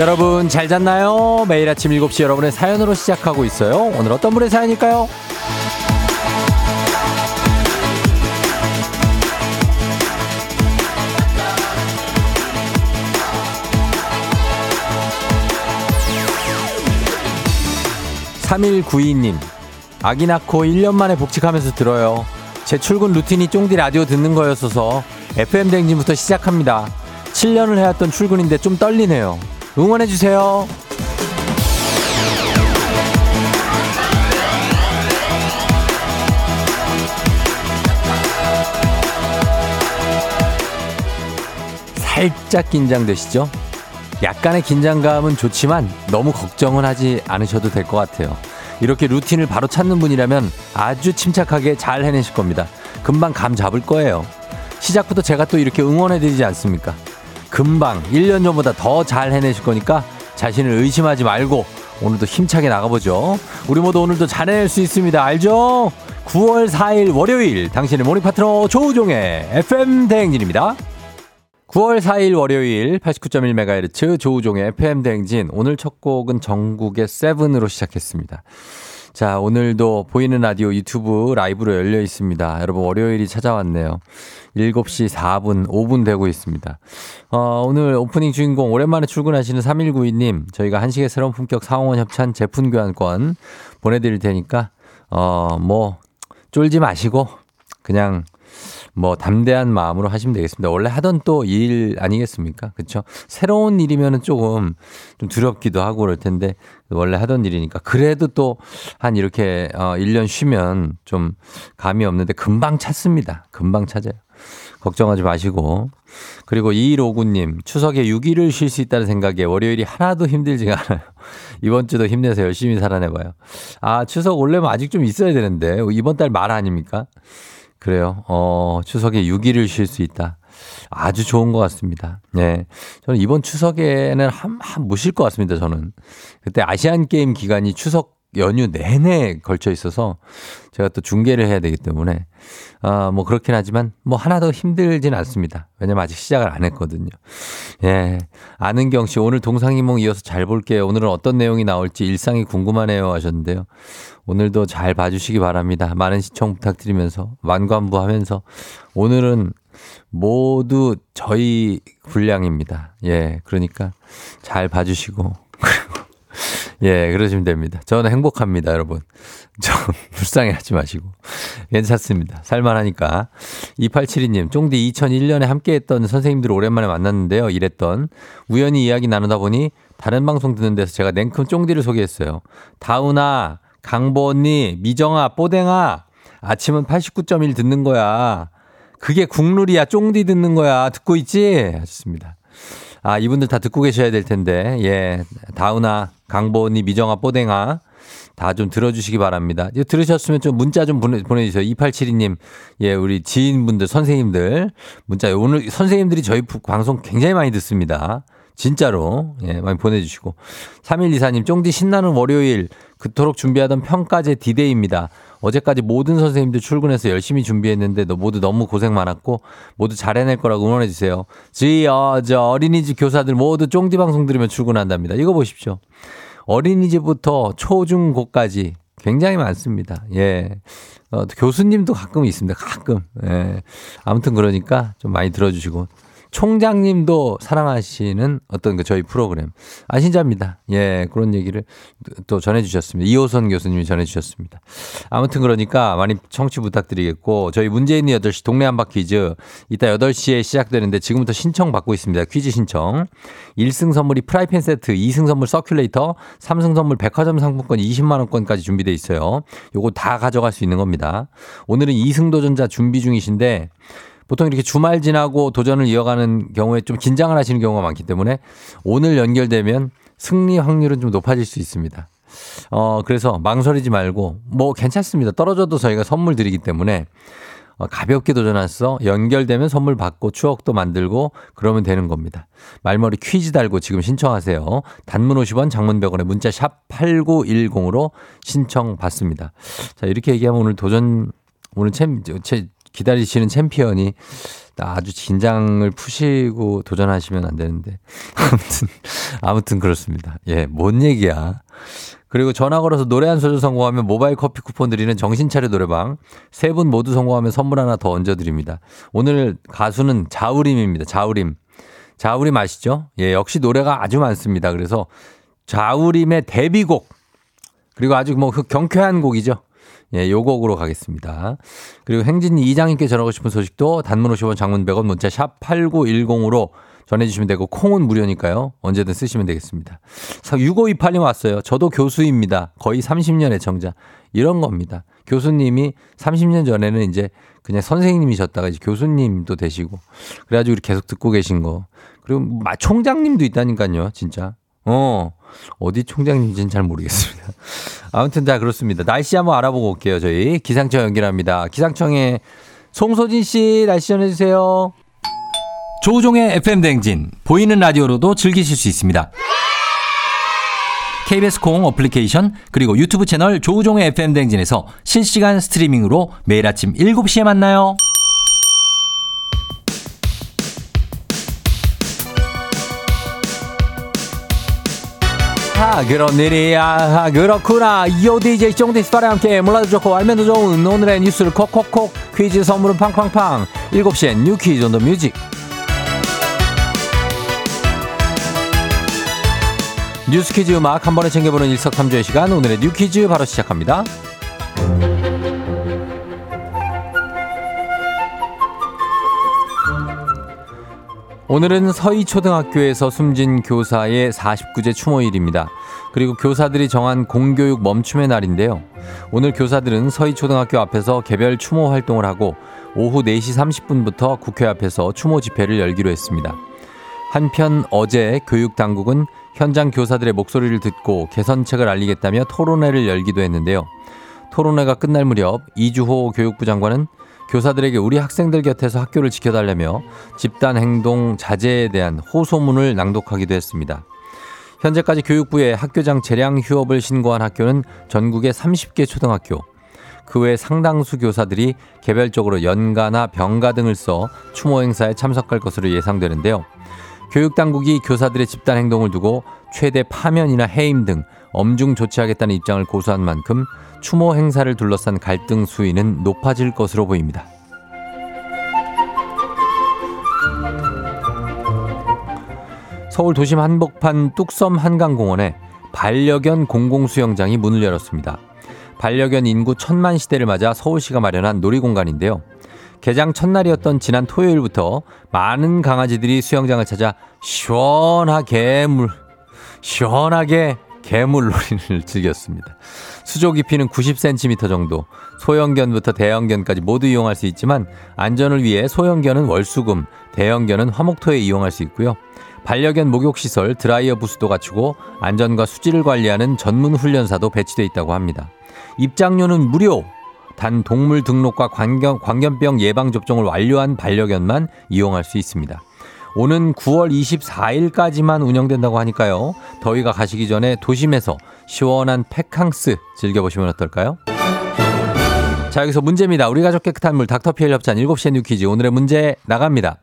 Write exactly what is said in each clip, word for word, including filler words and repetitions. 여러분 잘 잤나요? 매일 아침 일곱 시 여러분의 사연으로 시작하고 있어요. 오늘 어떤 분의 사연일까요? 삼일구이님 아기 낳고 일 년 만에 복직하면서 들어요. 제 출근 루틴이 쫑디 라디오 듣는 거였어서 에프엠 대행진부터 시작합니다. 칠 년을 해왔던 출근인데 좀 떨리네요. 응원해주세요. 살짝 긴장되시죠? 약간의 긴장감은 좋지만 너무 걱정은 하지 않으셔도 될 것 같아요. 이렇게 루틴을 바로 찾는 분이라면 아주 침착하게 잘 해내실 겁니다. 금방 감 잡을 거예요. 시작부터 제가 또 이렇게 응원해드리지 않습니까? 금방 일 년 전보다 더 잘 해내실 거니까 자신을 의심하지 말고 오늘도 힘차게 나가보죠. 우리 모두 오늘도 잘해낼 수 있습니다. 알죠? 구월 사일 월요일 당신의 모닝 파트너 조우종의 에프엠 대행진입니다. 구월 사일 월요일 팔십구 점 일 메가헤르츠 조우종의 에프엠 대행진. 오늘 첫 곡은 정국의 세븐으로 시작했습니다. 자, 오늘도 보이는 라디오 유튜브 라이브로 열려 있습니다. 여러분 월요일이 찾아왔네요. 일곱 시 사 분 오 분 되고 있습니다. 어, 오늘 오프닝 주인공 오랜만에 출근하시는 삼일구이님 저희가 한식의 새로운 품격 사홍원 협찬 제품 교환권 보내드릴 테니까 어, 뭐 쫄지 마시고 그냥 뭐 담대한 마음으로 하시면 되겠습니다. 원래 하던 또 일 아니겠습니까? 그렇죠? 새로운 일이면은 조금 좀 두렵기도 하고 그럴 텐데 원래 하던 일이니까 그래도 또 한 이렇게 어 일 년 쉬면 좀 감이 없는데 금방 찾습니다. 금방 찾아요. 걱정하지 마시고. 그리고 이일오구님 추석에 육 일을 쉴 수 있다는 생각에 월요일이 하나도 힘들지가 않아요. 이번 주도 힘내서 열심히 살아내봐요. 아, 추석 원래면 아직 좀 있어야 되는데 이번 달 말 아닙니까? 그래요. 어, 추석에 육 일을 쉴 수 있다. 아주 좋은 것 같습니다. 네. 저는 이번 추석에는 한, 한 못 쉴 것 같습니다, 저는. 그때 아시안게임 기간이 추석 연휴 내내 걸쳐 있어서 제가 또 중계를 해야 되기 때문에, 아, 뭐 그렇긴 하지만 뭐 하나 더 힘들진 않습니다. 왜냐면 아직 시작을 안 했거든요. 예. 안은경 씨, 오늘 동상이몽 이어서 잘 볼게요. 오늘은 어떤 내용이 나올지 일상이 궁금하네요 하셨는데요. 오늘도 잘 봐주시기 바랍니다. 많은 시청 부탁드리면서 만관부하면서 오늘은 모두 저희 분량입니다. 예. 그러니까 잘 봐주시고. 예, 그러시면 됩니다. 저는 행복합니다, 여러분. 저 불쌍해하지 마시고. 괜찮습니다. 살만하니까. 이팔칠이님 쫑디 이천일 년에 함께했던 선생님들 오랜만에 만났는데요. 이랬던 우연히 이야기 나누다 보니 다른 방송 듣는 데서 제가 냉큼 쫑디를 소개했어요. 다운아, 강보 언니, 미정아, 뽀댕아. 아침은 팔십구 점 일 듣는 거야. 그게 국룰이야. 쫑디 듣는 거야. 듣고 있지? 하셨습니다. 아, 이분들 다 듣고 계셔야 될 텐데, 예. 다운아, 강보언니, 미정아, 뽀댕아. 다 좀 들어주시기 바랍니다. 이거 들으셨으면 좀 문자 좀 보내, 보내주세요. 이팔칠이님, 예, 우리 지인분들, 선생님들. 문자, 오늘 선생님들이 저희 방송 굉장히 많이 듣습니다. 진짜로. 예, 많이 보내주시고. 삼일이사님, 쫑디 신나는 월요일. 그토록 준비하던 평가제 디데이입니다. 어제까지 모든 선생님들 출근해서 열심히 준비했는데 모두 너무 고생 많았고 모두 잘 해낼 거라고 응원해주세요. 지어, 저 어린이집 교사들 모두 쫑디 방송 들으면 출근한답니다. 이거 보십시오. 어린이집부터 초중고까지 굉장히 많습니다. 예. 어, 교수님도 가끔 있습니다. 가끔. 예. 아무튼 그러니까 좀 많이 들어주시고. 총장님도 사랑하시는 어떤 그 저희 프로그램. 아, 신자입니다. 예, 그런 얘기를 또 전해주셨습니다. 이호선 교수님이 전해주셨습니다. 아무튼 그러니까 많이 청취 부탁드리겠고, 저희 문재인의 여덟 시 동네 한바퀴 퀴즈, 이따 여덟 시에 시작되는데 지금부터 신청 받고 있습니다. 퀴즈 신청. 일 승 선물이 프라이팬 세트, 이 승 선물 서큘레이터, 삼 승 선물 백화점 상품권 이십만 원권까지 준비되어 있어요. 요거 다 가져갈 수 있는 겁니다. 오늘은 이 승 도전자 준비 중이신데, 보통 이렇게 주말 지나고 도전을 이어가는 경우에 좀 긴장을 하시는 경우가 많기 때문에 오늘 연결되면 승리 확률은 좀 높아질 수 있습니다. 어, 그래서 망설이지 말고 뭐 괜찮습니다. 떨어져도 저희가 선물 드리기 때문에 가볍게 도전해서 연결되면 선물 받고 추억도 만들고 그러면 되는 겁니다. 말머리 퀴즈 달고 지금 신청하세요. 단문 오십 원, 장문 백 원에 문자 샵 팔구일공으로 신청 받습니다. 자, 이렇게 얘기하면 오늘 도전 오늘 챔, 챔 기다리시는 챔피언이 아주 긴장을 푸시고 도전하시면 안 되는데 아무튼 아무튼 그렇습니다. 예, 뭔 얘기야. 그리고 전화 걸어서 노래 한 소절 성공하면 모바일 커피 쿠폰 드리는 정신차려 노래방. 세 분 모두 성공하면 선물 하나 더 얹어드립니다. 오늘 가수는 자우림입니다. 자우림. 자우림 아시죠? 예, 역시 노래가 아주 많습니다. 그래서 자우림의 데뷔곡. 그리고 아주 뭐 경쾌한 곡이죠. 예, 요 곡으로 가겠습니다. 그리고 행진이 이장님께 전하고 싶은 소식도 단문 오십 원, 장문 백 원, 문자 샵 팔구일공으로 전해주시면 되고 콩은 무료니까요. 언제든 쓰시면 되겠습니다. 육오이팔님 왔어요. 저도 교수입니다. 거의 삼십 년 애청자. 이런 겁니다. 교수님이 삼십 년 전에는 이제 그냥 선생님이셨다가 이제 교수님도 되시고 그래가지고 계속 듣고 계신 거. 그리고 총장님도 있다니까요. 진짜. 어. 어디 총장님인지는 잘 모르겠습니다. 아무튼 다 그렇습니다. 날씨 한번 알아보고 올게요. 저희 기상청 연결합니다. 기상청에 송소진 씨 날씨 전해주세요. 조우종의 에프엠 대행진 보이는 라디오로도 즐기실 수 있습니다. 케이비에스 콩 어플리케이션 그리고 유튜브 채널 조우종의 에프엠 대행진에서 실시간 스트리밍으로 매일 아침 일곱 시에 만나요. 아, 그런 일이야. 아, 그렇구나. 요 디제이 쫑디스파랑 함께 몰라도 좋고 알면도 좋은 오늘의 뉴스를 콕콕콕 퀴즈 선물은 팡팡팡 일곱 시엔 뉴 퀴즈 온 더 뮤직 뉴스 퀴즈 음악 한 번에 챙겨보는 일석삼조의 시간 오늘의 뉴 퀴즈 바로 시작합니다. 오늘은 서이초등학교에서 숨진 교사의 사십구 제 추모일입니다. 그리고 교사들이 정한 공교육 멈춤의 날인데요. 오늘 교사들은 서이초등학교 앞에서 개별 추모 활동을 하고 오후 네 시 삼십 분부터 국회 앞에서 추모 집회를 열기로 했습니다. 한편 어제 교육당국은 현장 교사들의 목소리를 듣고 개선책을 알리겠다며 토론회를 열기도 했는데요. 토론회가 끝날 무렵 이주호 교육부 장관은 교사들에게 우리 학생들 곁에서 학교를 지켜달라며 집단행동 자제에 대한 호소문을 낭독하기도 했습니다. 현재까지 교육부에 학교장 재량 휴업을 신고한 학교는 전국의 삼십 개 초등학교. 그 외 상당수 교사들이 개별적으로 연가나 병가 등을 써 추모 행사에 참석할 것으로 예상되는데요. 교육당국이 교사들의 집단행동을 두고 최대 파면이나 해임 등 엄중 조치하겠다는 입장을 고수한 만큼 추모 행사를 둘러싼 갈등 수위는 높아질 것으로 보입니다. 서울 도심 한복판 뚝섬 한강공원에 반려견 공공수영장이 문을 열었습니다. 반려견 인구 천만 시대를 맞아 서울시가 마련한 놀이공간인데요. 개장 첫날이었던 지난 토요일부터 많은 강아지들이 수영장을 찾아 시원하게 물, 시원하게 개물놀이를 즐겼습니다. 수조 깊이는 구십 센티미터 정도, 소형견부터 대형견까지 모두 이용할 수 있지만 안전을 위해 소형견은 월수금, 대형견은 화목토에 이용할 수 있고요. 반려견 목욕시설, 드라이어 부스도 갖추고 안전과 수질을 관리하는 전문 훈련사도 배치되어 있다고 합니다. 입장료는 무료! 단 동물 등록과 광견, 광견병 예방접종을 완료한 반려견만 이용할 수 있습니다. 오는 구월 이십사일까지만 운영된다고 하니까요. 더위가 가시기 전에 도심에서 시원한 패캉스 즐겨보시면 어떨까요? 자, 여기서 문제입니다. 우리 가족 깨끗한 물 닥터피엘 협찬 일곱 시에 뉴퀴즈 오늘의 문제 나갑니다.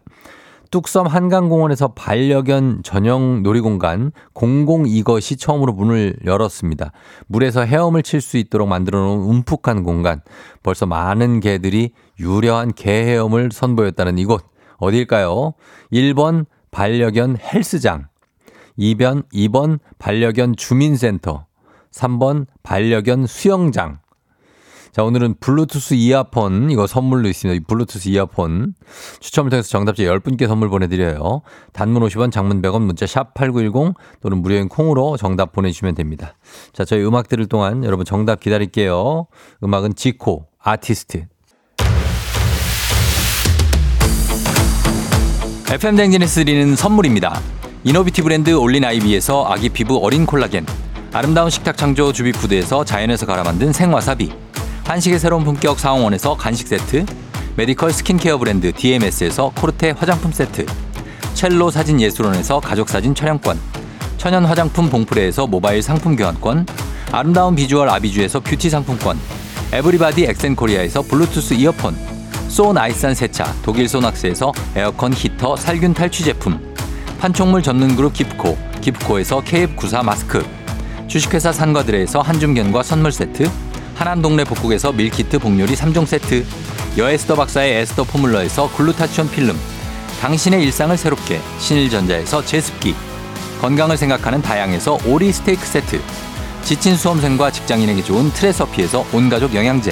뚝섬 한강공원에서 반려견 전용 놀이공간 공공 이것이 처음으로 문을 열었습니다. 물에서 헤엄을 칠 수 있도록 만들어놓은 움푹한 공간. 벌써 많은 개들이 유려한 개 헤엄을 선보였다는 이곳. 어디일까요? 일 번 반려견 헬스장, 이 번, 이 번 반려견 주민센터, 삼 번 반려견 수영장. 자, 오늘은 블루투스 이어폰 이거 선물로 있습니다. 블루투스 이어폰 추첨을 통해서 정답자 열 분께 선물 보내드려요. 단문 오십 원, 장문 백 원, 문자 샵 팔구일공 또는 무료인 콩으로 정답 보내주시면 됩니다. 자, 저희 음악 들을 동안 여러분 정답 기다릴게요. 음악은 지코 아티스트. 에프엠 댕진에스 드리는 선물입니다. 이노비티 브랜드 올린 아이비에서 아기 피부 어린 콜라겐, 아름다운 식탁 창조 주비푸드에서 자연에서 갈아 만든 생와사비, 한식의 새로운 품격 사홍원에서 간식 세트, 메디컬 스킨케어 브랜드 디엠에스에서 코르테 화장품 세트, 첼로 사진 예술원에서 가족사진 촬영권, 천연 화장품 봉프레에서 모바일 상품 교환권, 아름다운 비주얼 아비주에서 뷰티 상품권, 에브리바디 엑센코리아에서 블루투스 이어폰, 소 나이산 세차 독일 소낙스에서 에어컨 히터 살균 탈취 제품, 판촉물 전문 그룹 기프코 기프코에서 케이에프구사 마스크, 주식회사 산과들에서 한줌견과 선물 세트, 하남 동네 복국에서 밀키트 복요리 삼 종 세트, 여에스더 박사의 에스더 포뮬러에서 글루타치온 필름, 당신의 일상을 새롭게 신일전자에서 제습기, 건강을 생각하는 다양에서 오리 스테이크 세트, 지친 수험생과 직장인에게 좋은 트레서피에서 온가족 영양제,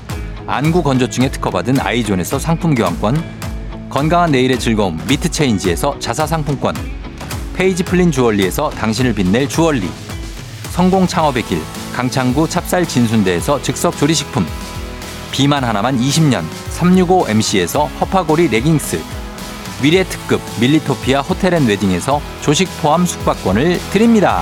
안구 건조증에 특허받은 아이존에서 상품 교환권, 건강한 내일의 즐거움 미트체인지에서 자사 상품권, 페이지 플린 주얼리에서 당신을 빛낼 주얼리, 성공 창업의 길 강창구 찹쌀 진순대에서 즉석 조리식품, 비만 하나만 이십 년 삼육오 엠씨에서 허파고리 레깅스, 미래 특급 밀리토피아 호텔 앤 웨딩에서 조식 포함 숙박권을 드립니다.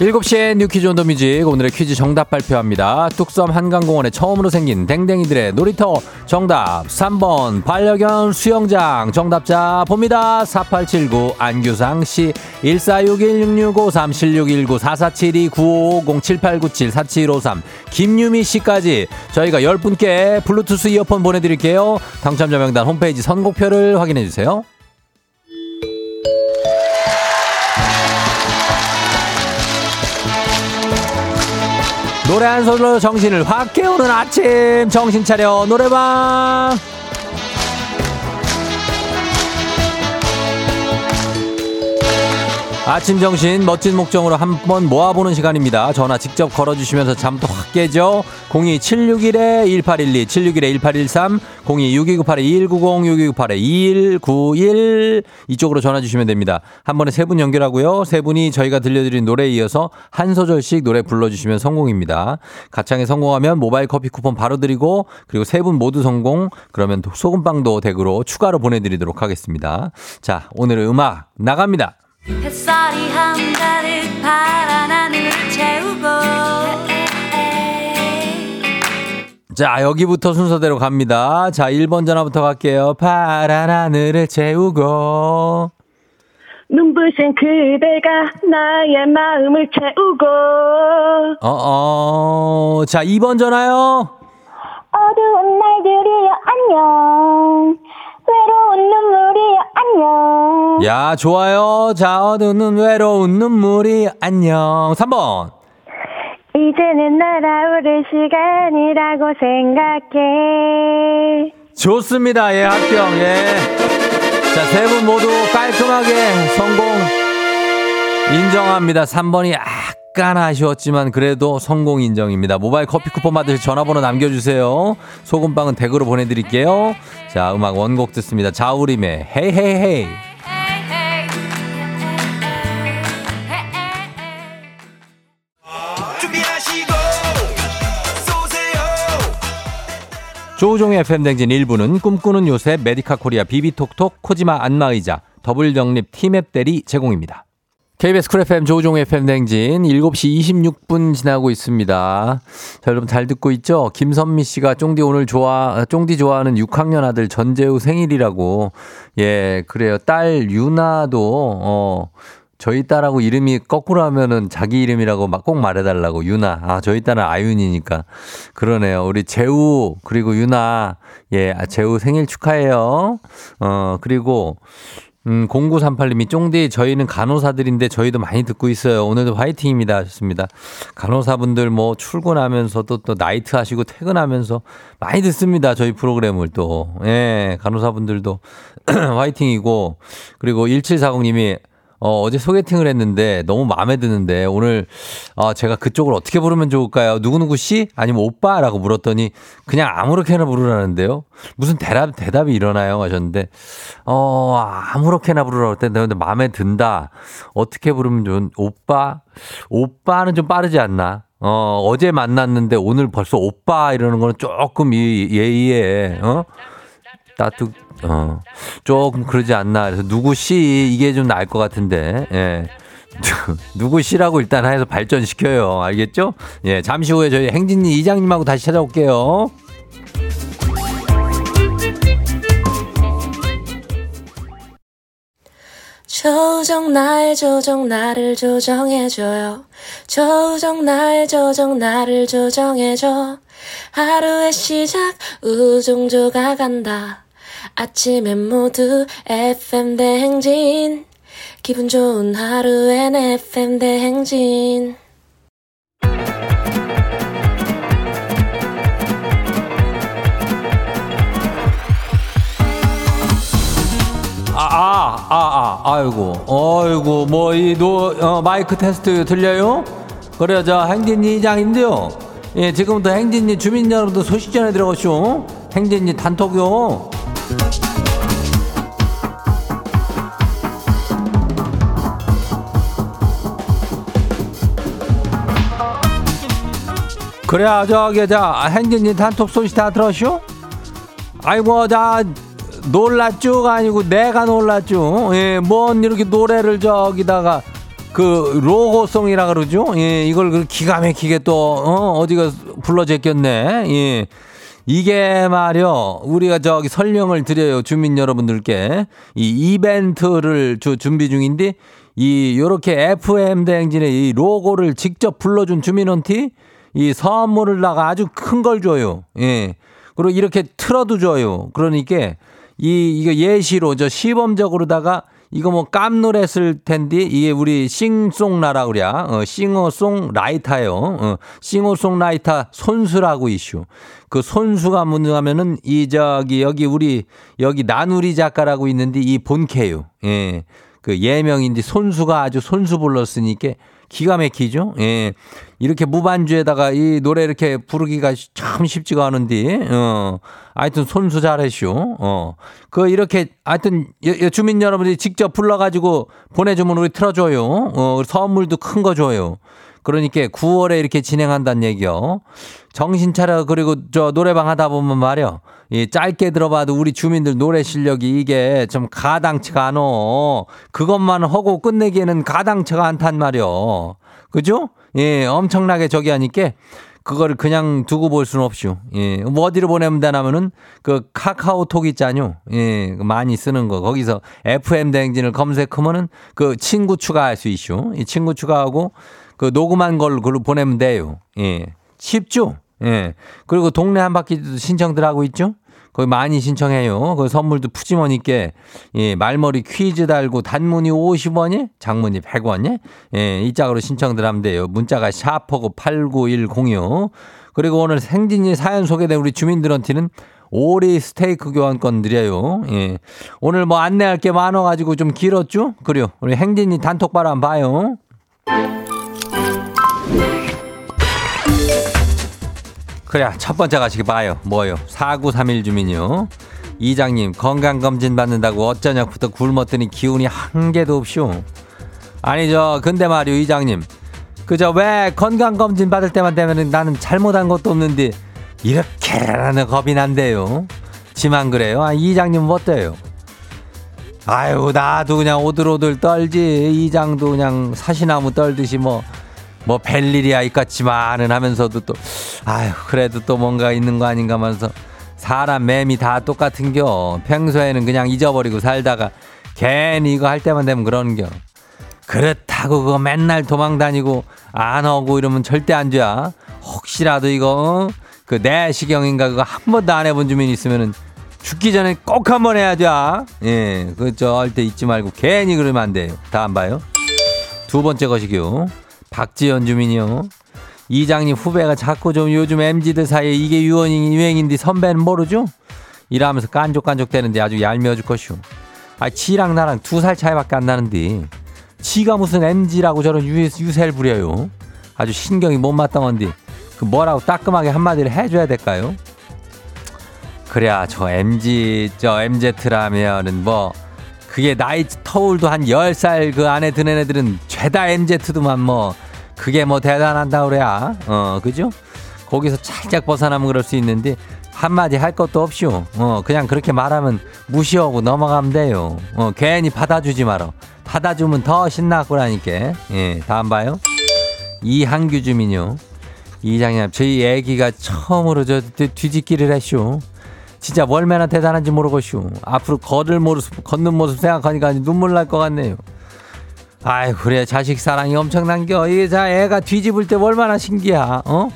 일곱 시에 뉴 퀴즈 온 더 뮤직. 오늘의 퀴즈 정답 발표합니다. 뚝섬 한강공원에 처음으로 생긴 댕댕이들의 놀이터 정답 삼 번 반려견 수영장. 정답자 봅니다. 사팔칠구 안규상씨, 일사육일 육육오삼 칠육일구 사사칠이 구오오공 칠팔구칠 사칠오삼 김유미씨까지 저희가 열 분께 블루투스 이어폰 보내드릴게요. 당첨자 명단 홈페이지 선곡표를 확인해주세요. 노래 한 소절로 정신을 확 깨우는 아침, 정신 차려 노래방. 아침 정신 멋진 목적으로 한번 모아보는 시간입니다. 전화 직접 걸어주시면서 잠도 확 깨죠. 공이 칠육일 일팔일이, 칠육일 일팔일삼, 공이 육이구팔 이일구공, 육이구팔 이일구일. 이쪽으로 전화 주시면 됩니다. 한 번에 세 분 연결하고요. 세 분이 저희가 들려드린 노래에 이어서 한 소절씩 노래 불러주시면 성공입니다. 가창에 성공하면 모바일 커피 쿠폰 바로 드리고, 그리고 세 분 모두 성공 그러면 소금빵도 댁으로 추가로 보내드리도록 하겠습니다. 자, 오늘의 음악 나갑니다. 햇살이 한가득 파란 하늘을 채우고. 자, 여기부터 순서대로 갑니다. 자, 일 번 전화부터 갈게요. 파란 하늘을 채우고, 눈부신 그대가 나의 마음을 채우고. 어어. 자, 이 번 전화요. 어두운 날들이여 안녕, 외로운 눈물이여 안녕. 야, 좋아요. 자, 어두운 외로운 눈물이 안녕. 삼 번. 이제는 날아오를 시간이라고 생각해. 좋습니다. 예, 합격. 예. 자, 세 분 모두 깔끔하게 성공 인정합니다. 삼 번이 약간 아쉬웠지만 그래도 성공 인정입니다. 모바일 커피 쿠폰 받으실 전화번호 남겨주세요. 소금빵은 댁으로 보내드릴게요. 자, 음악 원곡 듣습니다. 자우림의 헤이 헤이 헤이. 조우종의 에프엠 대행진 일 부는 꿈꾸는 요새 메디카 코리아 비비톡톡 코지마 안마의자 더블정립 티맵 대리 제공입니다. 케이비에스 쿨 에프엠 조우종의 에프엠 대행진 일곱 시 이십육 분 지나고 있습니다. 자, 여러분 잘 듣고 있죠? 김선미 씨가 쫑디 오늘 좋아, 쫑디 좋아하는 육 학년 아들 전재우 생일이라고. 예, 그래요. 딸 유나도, 어, 저희 딸하고 이름이 거꾸로 하면은 자기 이름이라고 막 꼭 말해달라고. 유나. 아, 저희 딸은 아윤이니까. 그러네요. 우리 재우, 그리고 유나. 예, 재우 생일 축하해요. 어, 그리고, 음, 공구삼팔 님이 쫑디 저희는 간호사들인데 저희도 많이 듣고 있어요. 오늘도 화이팅입니다 하셨습니다. 간호사분들 뭐 출근하면서 또, 또 나이트 하시고 퇴근하면서 많이 듣습니다. 저희 프로그램을 또. 예, 간호사분들도 화이팅이고. 그리고 일칠사공 님이 어, 어제 소개팅을 했는데 너무 마음에 드는데 오늘 어, 제가 그쪽을 어떻게 부르면 좋을까요? 누구누구 씨? 아니면 오빠라고 물었더니 그냥 아무렇게나 부르라는데요. 무슨 대답, 대답이 일어나요? 하셨는데 어, 아무렇게나 부르라고 했는데 근데 마음에 든다. 어떻게 부르면 좋은 오빠? 오빠는 좀 빠르지 않나? 어, 어제 만났는데 오늘 벌써 오빠 이러는 거는 조금 이 예의에 어? 따뜻 어 조금 그러지 않나. 그래서 누구 씨 이게 좀 나을 것 같은데 예 누구 씨라고 일단 해서 발전시켜요. 알겠죠? 예 잠시 후에 저희 행진님 이장님하고 다시 찾아올게요. 조정 나의 조정 나를 조정해줘요. 조정 나의 조정 나를 조정해줘. 하루의 시작 우종조가 간다. 아침엔 모두 에프엠 대행진. 기분 좋은 하루엔 에프엠 대행진. 아, 아, 아, 아이고, 아이고, 뭐, 이, 노, 어, 마이크 테스트 들려요? 그래요, 저, 행진이 이장인데요. 예, 지금부터 행진이 주민 여러분들 소식 전해드려가시오. 행진이 단톡요. 그래요, 저기, 자, 행진이 단톡 소식 다 들었쇼? 아이고, 자, 놀랐쥬가 아니고 내가 놀랐쥬. 예, 뭔 이렇게 노래를 저기다가 그 로고송이라 그러죠. 예, 이걸 그 기가 막히게 또 어, 어디가 불러 제꼈네. 예, 이게 말이요. 우리가 저기 설명을 드려요 주민 여러분들께. 이 이벤트를 주, 준비 중인데 이 요렇게 에프엠 대행진의 이 로고를 직접 불러준 주민한테 이 선물을 나가 아주 큰 걸 줘요. 예, 그리고 이렇게 틀어도 줘요. 그러니까. 이, 이거 예시로, 저 시범적으로다가, 이거 뭐 깜놀했을 텐데, 이게 우리 싱송라라 그래. 어, 싱어송라이터요. 어, 싱어송라이터 손수라고 이슈. 그 손수가 뭐냐면은, 이, 저기, 여기 우리, 여기 나누리 작가라고 있는데, 이 본캐요. 예. 그 예명인데, 손수가 아주 손수 불렀으니까, 기가 막히죠? 예. 이렇게 무반주에다가 이 노래 이렇게 부르기가 참 쉽지가 않은데, 어. 하여튼 손수 잘했쇼. 어. 그 이렇게, 하여튼, 주민 여러분들이 직접 불러가지고 보내주면 우리 틀어줘요. 어. 선물도 큰 거 줘요. 그러니까 구월에 이렇게 진행한다는 얘기요. 정신 차려. 그리고 저 노래방 하다 보면 말이요. 이 짧게 들어봐도 우리 주민들 노래 실력이 이게 좀 가당치가 않어. 그것만 하고 끝내기에는 가당치가 않단 말이요. 그죠? 예, 엄청나게 저기 하니까 그거를 그냥 두고 볼 수는 없죠. 예, 뭐 어디로 보내면 되나면은 그 카카오톡 있잖요. 예, 많이 쓰는 거 거기서 에프엠 대행진을 검색하면은 그 친구 추가할 수 있죠. 이 친구 추가하고 그 녹음한 걸 그로 보내면 돼요. 예. 쉽죠? 예. 그리고 동네 한 바퀴 신청들 하고 있죠? 거기 많이 신청해요. 그 선물도 푸짐하니까 예, 말머리 퀴즈 달고 단문이 오십 원이, 장문이 백 원이. 예, 이 짝으로 신청들 하면 돼요. 문자가 샤프고 팔구일공이요. 그리고 오늘 행진이 사연 소개된 우리 주민들한테는 오리 스테이크 교환권 드려요. 예. 오늘 뭐 안내할 게 많아 가지고 좀 길었죠? 그래요. 우리 행진이 단톡바로 한번 봐요. 그래 첫 번째 가시기 봐요. 뭐요? 사구삼일 주민이요. 이장님 건강검진 받는다고 어쩌냐부터 굶었더니 기운이 한 개도 없쇼. 아니 저 근데 말이요 이장님 그저 왜 건강검진 받을 때만 되면 나는 잘못한 것도 없는데 이렇게라는 겁이 난대요. 지만 그래요? 아, 이장님 어때요? 아유 나도 그냥 오들오들 떨지. 이장도 그냥 사시나무 떨듯이 뭐 뭐 별일이야 이같지만은 하면서도 또 아유 그래도 또 뭔가 있는 거 아닌가 하면서 사람 맴이 다 똑같은겨. 평소에는 그냥 잊어버리고 살다가 괜히 이거 할 때만 되면 그러는겨. 그렇다고 그거 맨날 도망다니고 안 하고 이러면 절대 안 돼야. 혹시라도 이거 그 내시경인가 그거 한 번도 안 해본 주민 있으면은 죽기 전에 꼭 한번 해야 돼. 예, 그 절대 잊지 말고 괜히 그러면 안 돼요. 다 안 봐요. 두 번째 것이기요. 박지연 주민이요. 이장님 후배가 자꾸 좀 요즘 엠지들 사이에 이게 유행인데 선배는 모르죠? 이러면서 깐족깐족 되는데 아주 얄미워 죽겠슈. 아, 지랑 나랑 두 살 차이밖에 안 나는데 지가 무슨 엔지라고 저런 유세를 부려요. 아주 신경이 못마땅한디 그 뭐라고 따끔하게 한마디를 해줘야 될까요? 그래야 저 엠지, 저 엠지라면은 뭐 그게 나이 터울도 한 열 살 그 안에 드는 애들은 죄다 엠지도만 뭐 그게 뭐 대단한다고 그래야 어 그죠? 거기서 살짝 벗어나면 그럴 수 있는데 한마디 할 것도 없이요. 어 그냥 그렇게 말하면 무시하고 넘어가면 돼요. 어 괜히 받아주지 말어. 받아주면 더 신나고라니까. 예, 다음 봐요. 이한규 주민요. 이장님, 저희 애기가 처음으로 저 뒤집기를 했쇼. 진짜 얼마나 대단한지 모르겠쇼. 앞으로 걸을 모습, 걷는 모습 생각하니까 눈물 날 것 같네요. 아이, 그래. 자식 사랑이 엄청난 겨. 이게 자, 애가 뒤집을 때 얼마나 신기야. 어?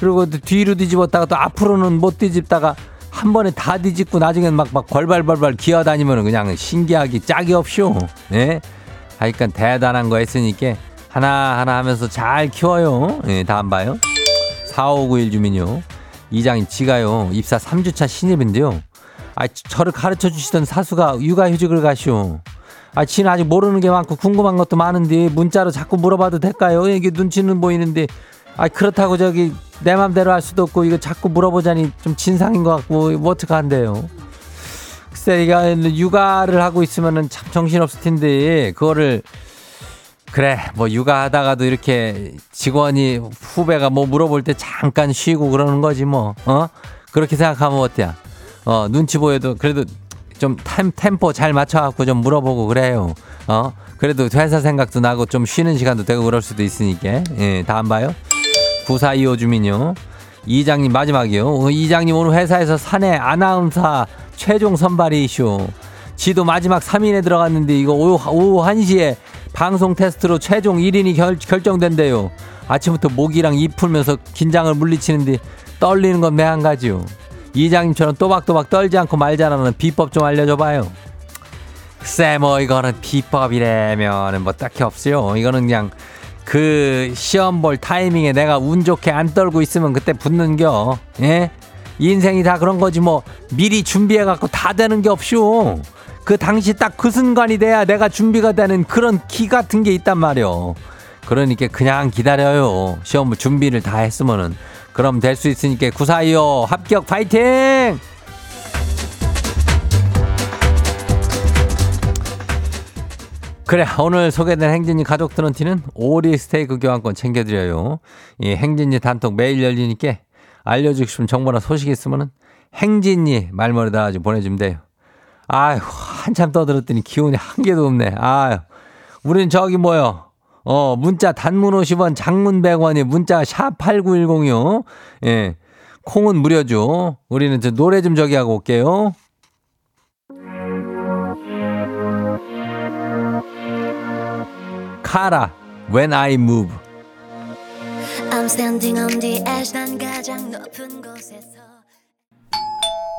그리고 또 뒤로 뒤집었다가 또 앞으로는 못 뒤집다가 한 번에 다 뒤집고 나중엔 막, 막 벌발벌발 기어다니면은 그냥 신기하기 짝이 없쇼. 예? 하여간 대단한 거 했으니까 하나하나 하면서 잘 키워요. 예, 다음 봐요. 사오구일 주민요. 이장님, 지가요 입사 삼 주차 신입인데요. 아, 저를 가르쳐 주시던 사수가 육아휴직을 가시오. 아, 지는 아직 모르는 게 많고 궁금한 것도 많은데 문자로 자꾸 물어봐도 될까요? 이게 눈치는 보이는데 아, 그렇다고 저기 내 맘대로 할 수도 없고 이거 자꾸 물어보자니 좀 진상인 것 같고 뭐 어떡한데요? 글쎄, 이거 육아를 하고 있으면은 참 정신없을 텐데 그거를 그래 뭐 육아하다가도 이렇게 직원이 후배가 뭐 물어볼 때 잠깐 쉬고 그러는 거지 뭐. 어? 그렇게 생각하면 어때야. 어, 눈치 보여도 그래도 좀 템, 템포 잘 맞춰갖고 좀 물어보고 그래요. 어? 그래도 회사 생각도 나고 좀 쉬는 시간도 되고 그럴 수도 있으니까. 예, 다음 봐요. 구사이오 주민요. 이장님 마지막이요. 이장님 오늘 회사에서 사내 아나운서 최종 선발이 이슈. 지도 마지막 삼 인에 들어갔는데 이거 오후, 오후 한 시에 방송 테스트로 최종 일 인이 결, 결정된대요. 아침부터 목이랑 입 풀면서 긴장을 물리치는데 떨리는 건 매한가지요. 이장님처럼 또박또박 떨지 않고 말자라는 비법 좀 알려줘봐요. 글쎄 뭐 이거는 비법이라면 뭐 딱히 없어요. 이거는 그냥 그 시험 볼 타이밍에 내가 운 좋게 안 떨고 있으면 그때 붙는겨. 예? 인생이 다 그런 거지 뭐 미리 준비해갖고 다 되는 게 없쇼. 그 당시 딱 그 순간이 돼야 내가 준비가 되는 그런 키 같은 게 있단 말이요. 그러니까 그냥 기다려요. 시험 준비를 다 했으면은 그럼 될 수 있으니까 구사이오 합격 파이팅! 그래 오늘 소개된 행진이 가족 드런티는 오리 스테이크 교환권 챙겨드려요. 이 행진이 단톡 매일 열리니까 알려주고 싶은 정보나 소식이 있으면은 행진이 말머리 달아서 보내주면 돼요. 아휴, 한참 떠들었더니 기운이 한 개도 없네. 아유, 우린 저기 뭐요? 어, 문자 단문 오십 원, 장문 백 원이 문자 샵 팔구일공이요. 예. 콩은 무료죠. 우리는 저 노래 좀 저기 하고 올게요. 카라, When I Move. I'm standing on the edge, 난 가장 높은 곳에서.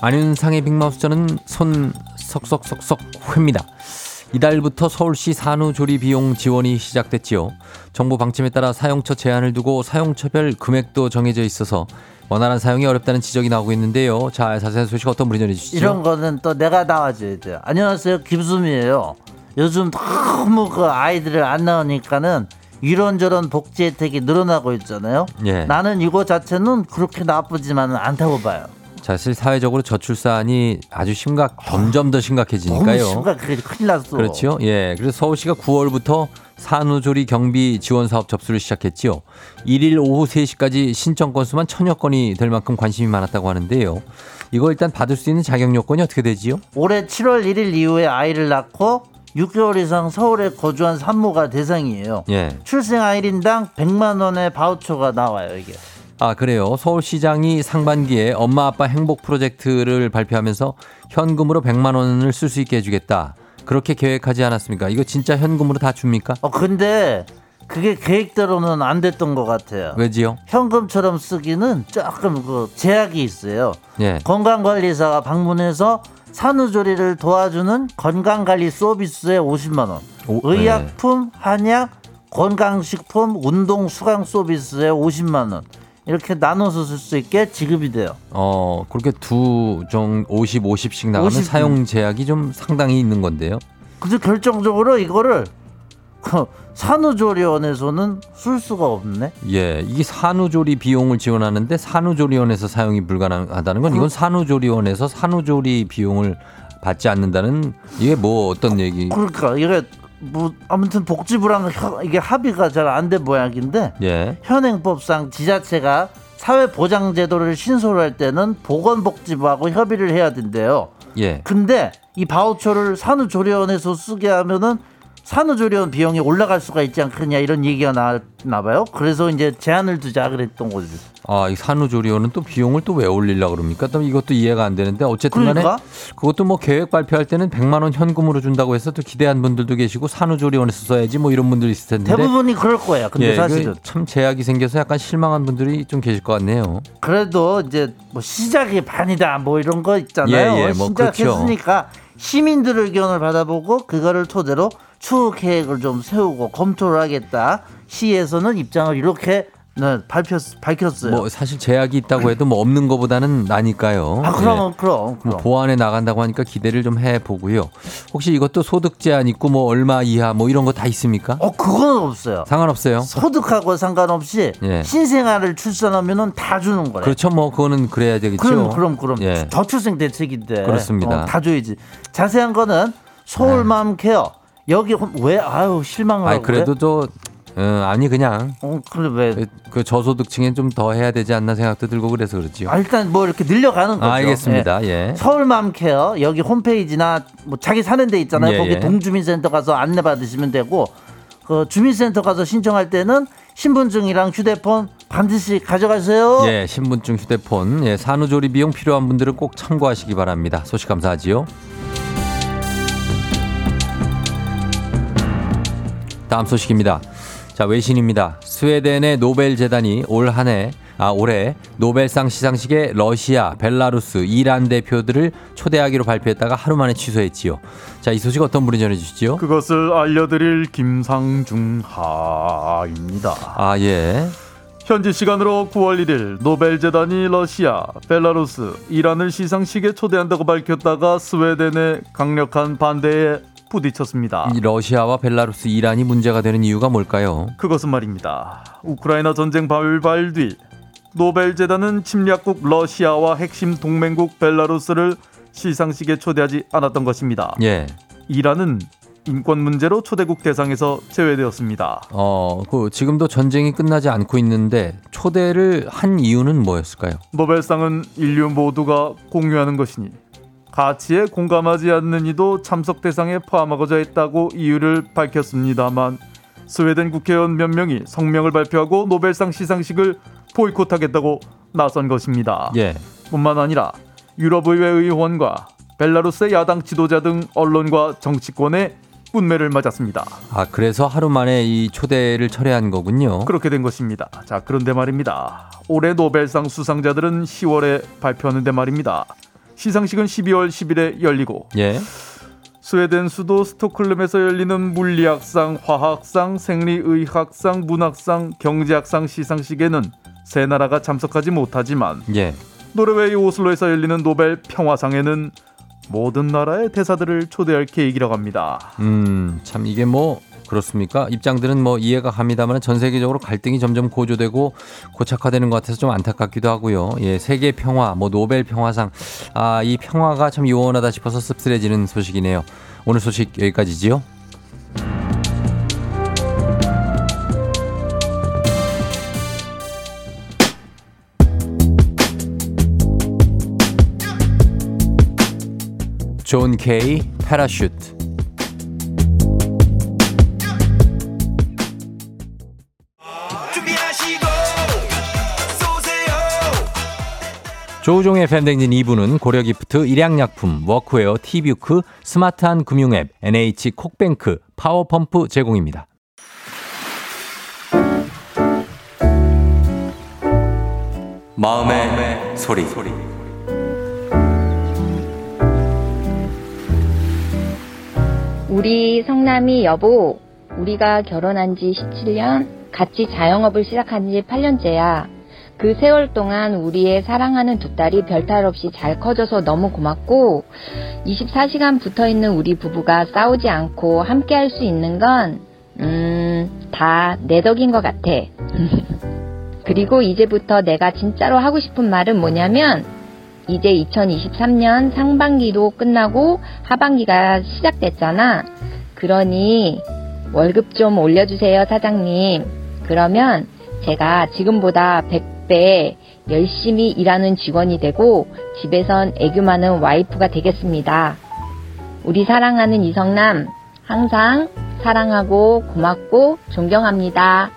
안윤상의 빅마우스 저는 손 석석석석 회입니다. 이달부터 서울시 산후조리 비용 지원이 시작됐지요. 정부 방침에 따라 사용처 제한을 두고 사용처별 금액도 정해져 있어서 원활한 사용이 어렵다는 지적이 나오고 있는데요. 자, 자세한 소식 어떤 분이 전해주시죠? 이런 거는 또 내가 나와줘야 돼요. 안녕하세요, 김수미예요. 요즘 너무 그 아이들을 안 나오니까는 이런저런 복지 혜택이 늘어나고 있잖아요. 예. 나는 이거 자체는 그렇게 나쁘지만은 않다고 봐요. 사실 사회적으로 저출산이 아주 심각, 점점 더 심각해지니까요. 너무 심각해, 큰일 났어. 그렇죠. 예, 그래서 서울시가 구월부터 산후조리 경비 지원 사업 접수를 시작했지요. 일 일 오후 세 시까지 신청 건수만 천여 건이 될 만큼 관심이 많았다고 하는데요. 이거 일단 받을 수 있는 자격 요건이 어떻게 되지요? 올해 칠월 일일 이후에 아이를 낳고 육 개월 이상 서울에 거주한 산모가 대상이에요. 예. 출생 아이린당 백만 원의 바우처가 나와요, 이게. 아, 그래요. 서울시장이 상반기에 엄마 아빠 행복 프로젝트를 발표하면서 현금으로 백만 원을 쓸 수 있게 해주겠다. 그렇게 계획하지 않았습니까? 이거 진짜 현금으로 다 줍니까? 어 근데 그게 계획대로는 안 됐던 것 같아요. 왜지요? 현금처럼 쓰기는 조금 그 제약이 있어요. 예. 건강관리사가 방문해서 산후조리를 도와주는 건강관리 서비스에 오십만 원, 오, 의약품, 예. 한약, 건강식품, 운동, 수강 서비스에 오십만 원 이렇게 나눠서 쓸 수 있게 지급이 돼요. 어 그렇게 두 종 오십, 오십씩 나가면 오십 사용 제약이 좀 상당히 있는 건데요. 그래서 결정적으로 이거를 산후조리원에서는 쓸 수가 없네. 예, 이게 산후조리 비용을 지원하는데 산후조리원에서 사용이 불가능하다는 건 이건 산후조리원에서 산후조리 비용을 받지 않는다는 이게 뭐 어떤 얘기? 그러니까 이게 뭐 아무튼 복지부랑 이게 합의가 잘 안 된 모양인데 예. 현행법상 지자체가 사회보장제도를 신설할 때는 보건복지부하고 협의를 해야 된대요. 예. 근데 이 바우처를 산후조리원에서 쓰게 하면은 산후조리원 비용이 올라갈 수가 있지 않겠냐 이런 얘기가 나왔나 봐요. 그래서 이제 제한을 두자 그랬던 거죠. 아, 이 산후조리원은 또 비용을 또 왜 올리려고 그럽니까? 또 이것도 이해가 안 되는데 어쨌든 간에 그러니까? 그것도 뭐 계획 발표할 때는 백만 원 현금으로 준다고 해서 또 기대한 분들도 계시고 산후조리원에서 써야지 뭐 이런 분들이 있을 텐데 대부분이 그럴 거예요. 근데 예, 사실은 참 제약이 생겨서 약간 실망한 분들이 좀 계실 것 같네요. 그래도 이제 뭐 시작이 반이다 뭐 이런 거 있잖아요. 예, 예, 뭐 시작했으니까 그렇죠. 시민들의 의견을 받아보고 그거를 토대로 추후 계획을 좀 세우고 검토를 하겠다. 시에서는 입장을 이렇게 네, 밝혔, 밝혔어요. 뭐 사실 제약이 있다고 해도 뭐 없는 것보다는 나니까요. 아 그럼 네. 그럼, 그럼. 보완해 나간다고 하니까 기대를 좀 해보고요. 혹시 이것도 소득 제한 있고 뭐 얼마 이하 뭐 이런 거 다 있습니까? 어 그건 없어요. 상관없어요. 소득하고 상관없이 예. 신생아를 출산하면은 다 주는 거예요. 그렇죠. 뭐 그거는 그래야 되겠죠. 그럼 그럼 그럼 예. 저출생 대책인데 그렇습니다. 어, 다 줘야지. 자세한 거는 서울맘 케어 여기 왜 아유 실망을 하고 그래도 저 음, 아니 그냥 어, 그래 왜 그 저소득층엔 좀 더 해야 되지 않나 생각도 들고 그래서 그렇지요. 아, 일단 뭐 이렇게 늘려가는 거죠. 아, 알겠습니다. 예. 예. 서울맘케어 여기 홈페이지나 뭐 자기 사는 데 있잖아요. 예, 거기 예. 동주민센터 가서 안내 받으시면 되고 그 주민센터 가서 신청할 때는 신분증이랑 휴대폰 반드시 가져가세요. 예, 신분증, 휴대폰, 예, 산후조리 비용 필요한 분들은 꼭 참고하시기 바랍니다. 소식 감사하지요. 다음 소식입니다. 자, 외신입니다. 스웨덴의 노벨 재단이 올 한 해, 아, 올해 노벨상 시상식에 러시아, 벨라루스, 이란 대표들을 초대하기로 발표했다가 하루 만에 취소했지요. 자, 이 소식 어떤 분이 전해 주시죠? 그것을 알려드릴 김상중 하입니다. 아, 예. 현지 시간으로 구월 일일 노벨 재단이 러시아, 벨라루스, 이란을 시상식에 초대한다고 밝혔다가 스웨덴의 강력한 반대에 부딪혔습니다. 러시아와 벨라루스, 이란이 문제가 되는 이유가 뭘까요? 그것은 말입니다. 우크라이나 전쟁 발발 뒤 노벨재단은 침략국 러시아와 핵심 동맹국 벨라루스를 시상식에 초대하지 않았던 것입니다. 예. 이란은 인권 문제로 초대국 대상에서 제외되었습니다. 어, 그 지금도 전쟁이 끝나지 않고 있는데 초대를 한 이유는 뭐였을까요? 노벨상은 인류 모두가 공유하는 것이니 가치에 공감하지 않는 이도 참석 대상에 포함하고자 했다고 이유를 밝혔습니다만 스웨덴 국회의원 몇 명이 성명을 발표하고 노벨상 시상식을 보이콧하겠다고 나선 것입니다. 예. 뿐만 아니라 유럽의회 의원과 벨라루스의 야당 지도자 등 언론과 정치권의 운매를 맞았습니다. 아 그래서 하루 만에 이 초대를 철회한 거군요. 그렇게 된 것입니다. 자 그런데 말입니다. 올해 노벨상 수상자들은 시월에 발표하는데 말입니다. 시상식은 십이월 십일에 열리고 예. 스웨덴 수도 스톡홀름에서 열리는 물리학상, 화학상, 생리의학상, 문학상, 경제학상 시상식에는 세 나라가 참석하지 못하지만 예. 노르웨이 오슬로에서 열리는 노벨 평화상에는 모든 나라의 대사들을 초대할 계획이라고 합니다. 음, 참 이게 뭐 그렇습니까? 입장들은 뭐 이해가 갑니다만 전 세계적으로 갈등이 점점 고조되고 고착화되는 것 같아서 좀 안타깝기도 하고요. 예, 세계 평화, 뭐 노벨 평화상, 아, 이 평화가 참 요원하다 싶어서 씁쓸해지는 소식이네요. 오늘 소식 여기까지지요. 존 케이, Parachute. 조우종의 에프엠 대행진 이 부는 고려기프트, 일양약품, 워크웨어, 티뷰크, 스마트한 금융앱, 엔에이치 콕뱅크, 파워펌프 제공입니다. 마음의, 마음의 소리. 소리 우리 성남이 여보, 우리가 결혼한 지 십칠 년, 같이 자영업을 시작한 지 팔 년째야. 그 세월 동안 우리의 사랑하는 두 딸이 별탈 없이 잘 커져서 너무 고맙고, 이십사 시간 붙어있는 우리 부부가 싸우지 않고 함께 할 수 있는 건 음, 다 내 덕인 것 같아. 그리고 이제부터 내가 진짜로 하고 싶은 말은 뭐냐면, 이제 이천이십삼 년 상반기도 끝나고 하반기가 시작됐잖아. 그러니 월급 좀 올려주세요, 사장님. 그러면 제가 지금보다 백 배 열심히 일하는 직원이 되고 집에선 애교 많은 와이프가 되겠습니다. 우리 사랑하는 이성남, 항상 사랑하고 고맙고 존경합니다.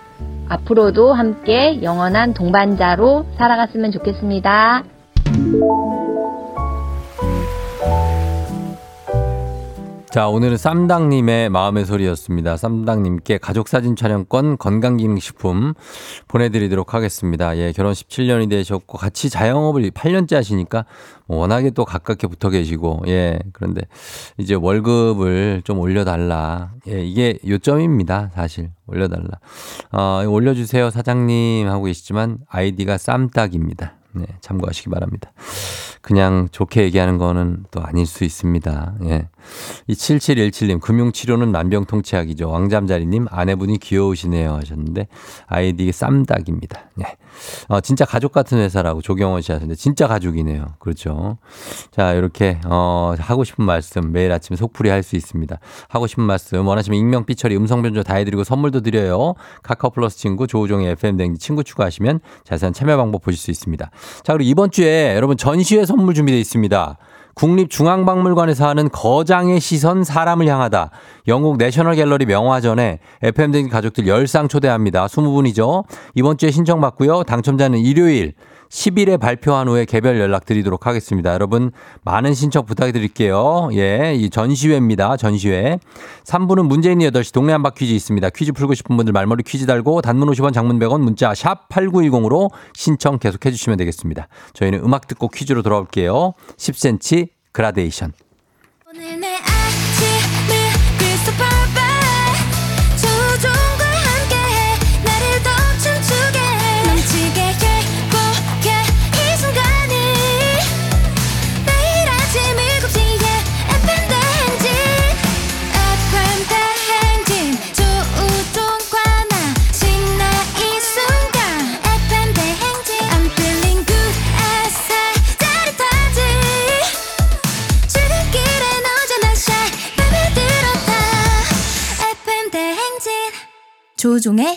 앞으로도 함께 영원한 동반자로 살아갔으면 좋겠습니다. 자, 오늘은 쌈당님의 마음의 소리였습니다. 쌈당님께 가족사진 촬영권, 건강기능식품 보내드리도록 하겠습니다. 예, 결혼 십칠 년이 되셨고 같이 자영업을 팔 년째 하시니까 워낙에 또 가깝게 붙어 계시고, 예, 그런데 이제 월급을 좀 올려달라. 예, 이게 요점입니다. 사실 올려달라. 어, 올려주세요, 사장님 하고 계시지만 아이디가 쌈딱입니다. 네, 참고하시기 바랍니다. 그냥 좋게 얘기하는 거는 또 아닐 수 있습니다. 예. 이 칠칠일칠 님, 금융치료는 만병통치약이죠. 왕잠자리님, 아내분이 귀여우시네요 하셨는데 아이디 쌈닭입니다. 예. 어, 진짜 가족 같은 회사라고 조경원 씨 하셨는데 진짜 가족이네요. 그렇죠. 자, 이렇게 어, 하고 싶은 말씀 매일 아침 속풀이 할 수 있습니다. 하고 싶은 말씀 원하시면 익명, 삐처리, 음성 변조 다 해드리고 선물도 드려요. 카카오 플러스 친구, 조우종의 에프엠 대행진 친구 추가하시면 자세한 참여 방법 보실 수 있습니다. 자, 그리고 이번 주에 여러분 전시회 선물 준비되어 있습니다. 국립중앙박물관에서 하는 거장의 시선 사람을 향하다. 영국 내셔널 갤러리 명화전에 에프엠 대행진 가족들 열 상 초대합니다. 스무 분이죠. 이번 주에 신청받고요. 당첨자는 일요일 십 일에 발표한 후에 개별 연락드리도록 하겠습니다. 여러분 많은 신청 부탁드릴게요. 예, 이 전시회입니다. 전시회. 삼 부는 문재인 여덟 시 동네 한바 퀴즈 있습니다. 퀴즈 풀고 싶은 분들 말머리 퀴즈 달고 단문 오십 원, 장문 백 원, 문자 샵 팔구일공으로 신청 계속해 주시면 되겠습니다. 저희는 음악 듣고 퀴즈로 돌아올게요. 십 센티미터 그라데이션. 오늘 내 조우종의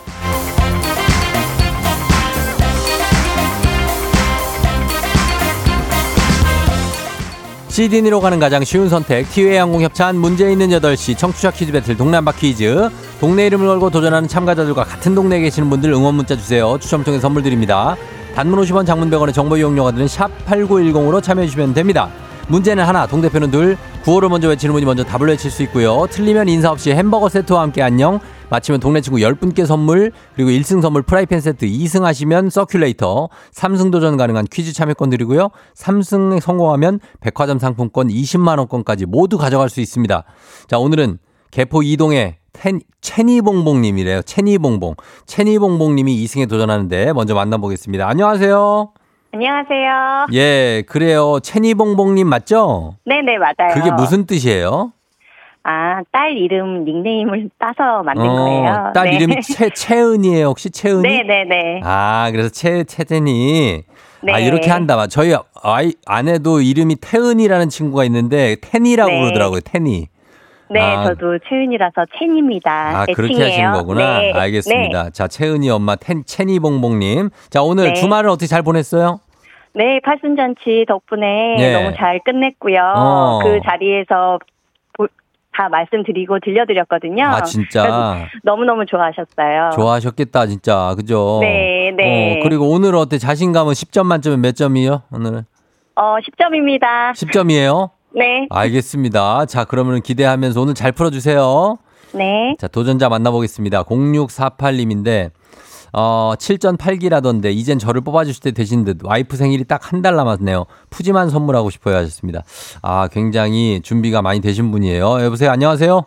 씨디니로 가는 가장 쉬운 선택, 티웨이항공 협찬, 문제 있는 여덟 시 청취자 퀴즈 배틀 동네 한바 퀴즈. 동네 이름을 걸고 도전하는 참가자들과 같은 동네에 계시는 분들 응원 문자 주세요. 추첨 통해 선물 드립니다. 단문 오십 원, 장문 백 원의 정보 이용료가 드는 샵 팔구일공으로 참여해 주시면 됩니다. 문제는 하나, 동대표는 둘, 구호를 먼저 외치는 분이 먼저 답을 외칠 수 있고요. 틀리면 인사 없이 햄버거 세트와 함께 안녕, 마치면 동네 친구 열 분께 선물, 그리고 일 승 선물 프라이팬 세트, 이 승 하시면 서큘레이터, 삼 승 도전 가능한 퀴즈 참여권 드리고요. 삼 승에 성공하면 백화점 상품권 이십만 원권까지 모두 가져갈 수 있습니다. 자, 오늘은 개포 이동의 텐, 체니봉봉님이래요. 체니봉봉. 체니봉봉님이 이 승에 도전하는데 먼저 만나보겠습니다. 안녕하세요. 안녕하세요. 예, 그래요. 체니봉봉님 맞죠? 네네, 맞아요. 그게 무슨 뜻이에요? 아, 딸 이름 닉네임을 따서 만든 어, 거예요. 딸 네. 이름이 채, 채은이에요, 혹시? 채은이? 네네네. 아, 그래서 채, 채은이. 네. 아, 이렇게 한다. 저희 아이, 아내도 이름이 태은이라는 친구가 있는데, 텐이라고 네. 그러더라고요, 텐이. 네, 아. 저도 채은이라서 첸입니다. 아, 애칭이에요. 그렇게 하시는 거구나. 네. 알겠습니다. 네. 자, 채은이 엄마 텐, 채니봉봉님. 자, 오늘 네. 주말을 어떻게 잘 보냈어요? 네, 팔순잔치 덕분에 네. 너무 잘 끝냈고요. 어. 그 자리에서 보, 다 말씀드리고 들려드렸거든요. 아, 진짜. 너무너무 좋아하셨어요. 좋아하셨겠다, 진짜. 그죠? 네, 네. 어, 그리고 오늘 어때? 자신감은 십 점 만점에 몇 점이요? 오늘은? 어, 십 점입니다. 십 점이에요? 네. 알겠습니다. 자, 그러면 기대하면서 오늘 잘 풀어주세요. 네. 자, 도전자 만나보겠습니다. 공육사팔님인데, 어, 칠전팔기라던데, 이젠 저를 뽑아주실 때 되신 듯, 와이프 생일이 딱 한 달 남았네요. 푸짐한 선물하고 싶어요 하셨습니다. 아, 굉장히 준비가 많이 되신 분이에요. 여보세요, 안녕하세요?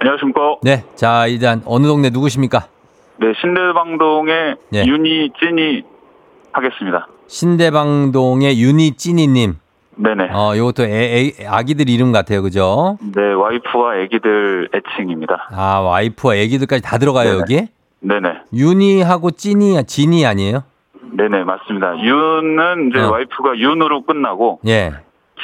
안녕하십니까? 네. 자, 일단, 어느 동네 누구십니까? 네, 신대방동의 네. 윤희, 찐이 하겠습니다. 신대방동의 윤희, 찐이님. 네네. 어, 요것도 애, 애, 아기들 이름 같아요. 그죠? 네, 와이프와 아기들 애칭입니다. 아, 와이프와 아기들까지 다 들어가요, 네네. 여기? 네네. 윤희하고 찐이, 진이 아니에요? 네네, 맞습니다. 윤은 이제 어. 와이프가 윤으로 끝나고, 예.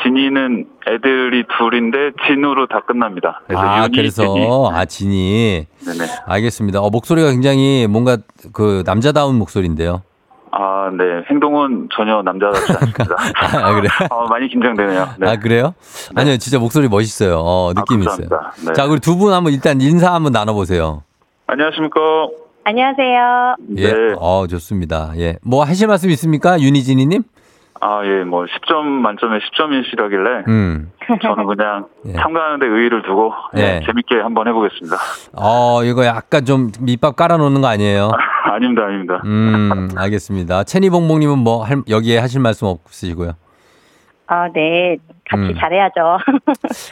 진이는 애들이 둘인데, 진으로 다 끝납니다. 그래서 아, 윤이, 그래서, 진이. 아, 진이. 네네. 알겠습니다. 어, 목소리가 굉장히 뭔가 그 남자다운 목소리인데요. 아, 네. 행동은 전혀 남자답지 않습니다. 아, 그래요? 어, 많이 긴장되네요. 네. 아, 그래요? 네. 아니요, 진짜 목소리 멋있어요. 어, 느낌이 아, 있어요. 네. 자, 우리 두 분 한번 일단 인사 한번 나눠보세요. 안녕하십니까. 안녕하세요. 예. 네. 어, 좋습니다. 예. 뭐 하실 말씀 있습니까? 윤희진이님? 아, 예, 뭐, 십 점 만점에 십 점이시라길래, 음. 저는 그냥 예. 참가하는데 의의를 두고, 예. 예, 재밌게 한번 해보겠습니다. 어, 이거 약간 좀 밑밥 깔아놓는 거 아니에요? 아, 아닙니다, 아닙니다. 음, 알겠습니다. 채니봉봉님은 뭐, 할, 여기에 하실 말씀 없으시고요? 아, 네. 같이 음. 잘해야죠.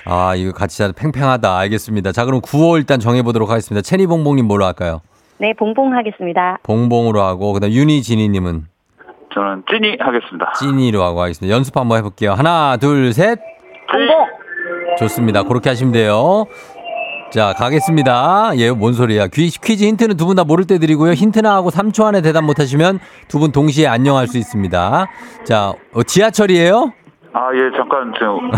아, 이거 같이 잘, 팽팽하다. 알겠습니다. 자, 그럼 구호 일단 정해보도록 하겠습니다. 채니봉봉님 뭘로 할까요? 네, 봉봉 하겠습니다. 봉봉으로 하고, 그 다음 윤희진이님은? 저는 찐이 하겠습니다. 찐이로 하고 하겠습니다. 연습 한번 해볼게요. 하나, 둘, 셋. 공복. 좋습니다. 그렇게 하시면 돼요. 자, 가겠습니다. 예, 뭔 소리야. 퀴즈 힌트는 두 분 다 모를 때 드리고요. 힌트나 하고 삼 초 안에 대답 못하시면 두 분 동시에 안녕할 수 있습니다. 자, 어, 지하철이에요? 아, 예, 잠깐 지금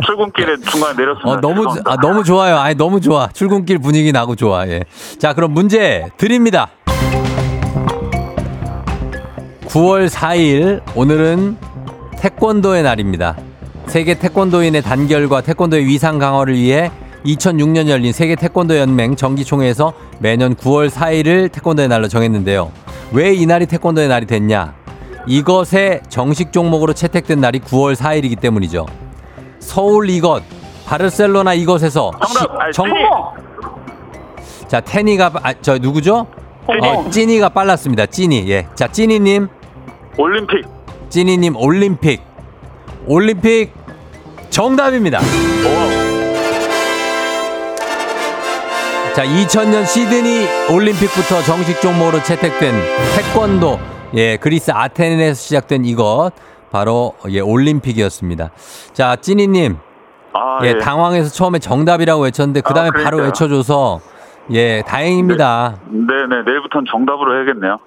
출근길에 중간에 내렸습니다. 어, 너무, 아, 너무 좋아요. 아니, 너무 좋아. 출근길 분위기 나고 좋아. 예. 자, 그럼 문제 드립니다. 구월 사일 오늘은 태권도의 날입니다. 세계 태권도인의 단결과 태권도의 위상 강화를 위해 이천육년 열린 세계 태권도 연맹 정기총회에서 매년 구월 사일을 태권도의 날로 정했는데요. 왜 이 날이 태권도의 날이 됐냐? 이것의 정식 종목으로 채택된 날이 구월 사일이기 때문이죠. 서울 이것, 바르셀로나 이것에서 정답! 시, 정... 자, 테니가 아, 저 누구죠? 어, 찐이가 빨랐습니다. 찐이. 예. 자, 찐이님. 올림픽. 찐이님, 올림픽. 올림픽 정답입니다. 오. 자, 이천년 시드니 올림픽부터 정식 종목으로 채택된 태권도. 예, 그리스 아테네에서 시작된 이것. 바로, 예, 올림픽이었습니다. 자, 찐이님. 아, 예, 예, 당황해서 처음에 정답이라고 외쳤는데, 그 다음에 아, 바로 외쳐줘서. 예, 다행입니다. 네네, 네, 네, 내일부터는 정답으로 해야겠네요.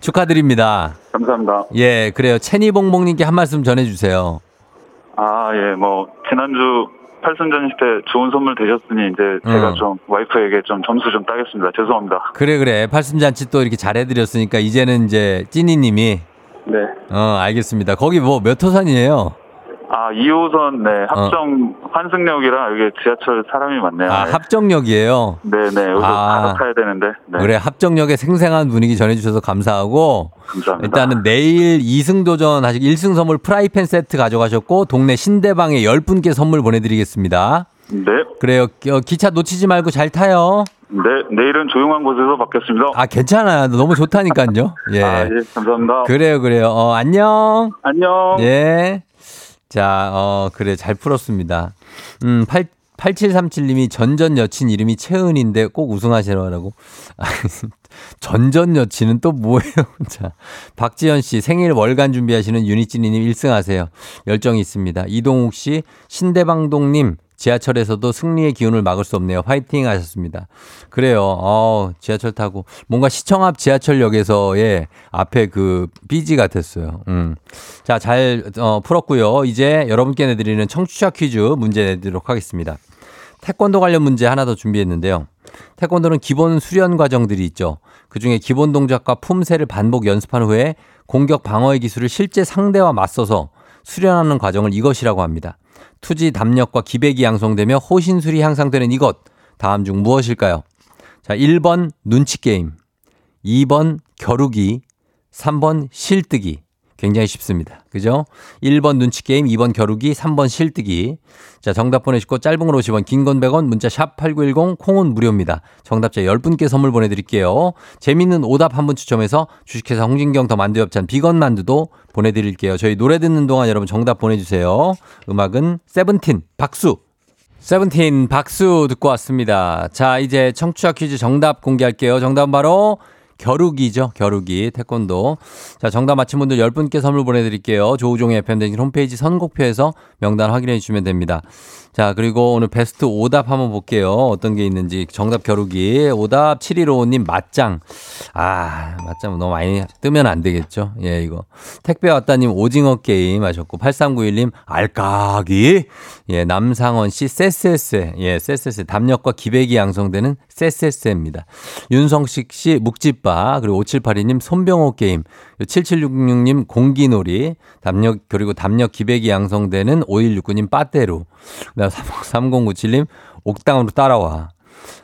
축하드립니다. 감사합니다. 예, 그래요. 채니봉봉님께 한 말씀 전해주세요. 아, 예, 뭐, 지난주 팔순잔치 때 좋은 선물 되셨으니, 이제 음. 제가 좀 와이프에게 좀 점수 좀 따겠습니다. 죄송합니다. 그래, 그래. 팔순잔치 또 이렇게 잘해드렸으니까, 이제는 이제 찐이님이. 네. 어, 알겠습니다. 거기 뭐 몇 호선이에요? 아, 이호선, 네, 합정, 어. 환승역이랑 여기 지하철 사람이 많네요. 아, 합정역이에요? 네네, 여기서 바로 타야 되는데. 네. 그래, 합정역의 생생한 분위기 전해주셔서 감사하고. 감사합니다. 일단은 내일 이승 도전 하시고, 일승 선물 프라이팬 세트 가져가셨고, 동네 신대방에 열 분께 선물 보내드리겠습니다. 네. 그래요, 기차 놓치지 말고 잘 타요. 네, 내일은 조용한 곳에서 받겠습니다. 아, 괜찮아요. 너무 좋다니까요. 예. 아, 예, 감사합니다. 그래요, 그래요. 어, 안녕. 안녕. 예. 자, 어, 그래, 잘 풀었습니다. 음, 팔칠삼칠님이 전전 여친 이름이 채은인데 꼭 우승하시라고. 전전 여친은 또 뭐예요? 자, 박지현 씨, 생일 월간 준비하시는 유니찌니님 일승하세요. 열정이 있습니다. 이동욱 씨, 신대방동님, 지하철에서도 승리의 기운을 막을 수 없네요. 화이팅 하셨습니다. 그래요. 어, 지하철 타고 뭔가 시청 앞 지하철역에서의 앞에 그 삐지 같았어요. 음. 자, 잘 어, 풀었고요. 이제 여러분께 내드리는 청취자 퀴즈 문제 내드리도록 하겠습니다. 태권도 관련 문제 하나 더 준비했는데요. 태권도는 기본 수련 과정들이 있죠. 그중에 기본 동작과 품새를 반복 연습한 후에 공격 방어의 기술을 실제 상대와 맞서서 수련하는 과정을 이것이라고 합니다. 투지, 담력과 기백이 양성되며 호신술이 향상되는 이것, 다음 중 무엇일까요? 자, 일 번 눈치게임, 이 번 겨루기, 삼 번 실뜨기. 굉장히 쉽습니다. 그죠? 일 번 눈치게임, 이 번 겨루기, 삼 번 실뜨기. 자, 정답 보내시고 짧은 걸 오십 원, 긴 건 백 원, 문자 샵 팔구일공, 콩은 무료입니다. 정답자 열 분께 선물 보내드릴게요. 재밌는 오답 한 분 추첨해서 주식회사 홍진경 더 만두엽찬 비건 만두도 보내드릴게요. 저희 노래 듣는 동안 여러분 정답 보내주세요. 음악은 세븐틴 박수. 세븐틴 박수 듣고 왔습니다. 자, 이제 청취자 퀴즈 정답 공개할게요. 정답은 바로 겨루기죠. 겨루기. 태권도. 자, 정답 맞힌 분들 열 분께 선물 보내드릴게요. 조우종의 에프엠 대행진 홈페이지 선곡표에서 명단 확인해 주시면 됩니다. 자, 그리고 오늘 베스트 오답 한번 볼게요. 어떤 게 있는지. 정답 겨루기. 오답 칠일오오님 맞짱. 아, 맞짱 너무 많이 뜨면 안 되겠죠. 예, 이거. 택배 왔다님 오징어 게임 하셨고, 팔삼구일님 알까기. 예, 남상원씨 쎄쎄쎄. 예, 쎄쎄쎄. 담력과 기백이 양성되는 쎄쎄쎄입니다. 윤성식씨 묵집밥. 그리고 오칠팔이님 손병호 게임, 칠칠육육님 공기놀이, 담력, 그리고 담력 기백이 양성되는 오일육구님 빠떼로, 삼공구칠님 옥당으로 따라와.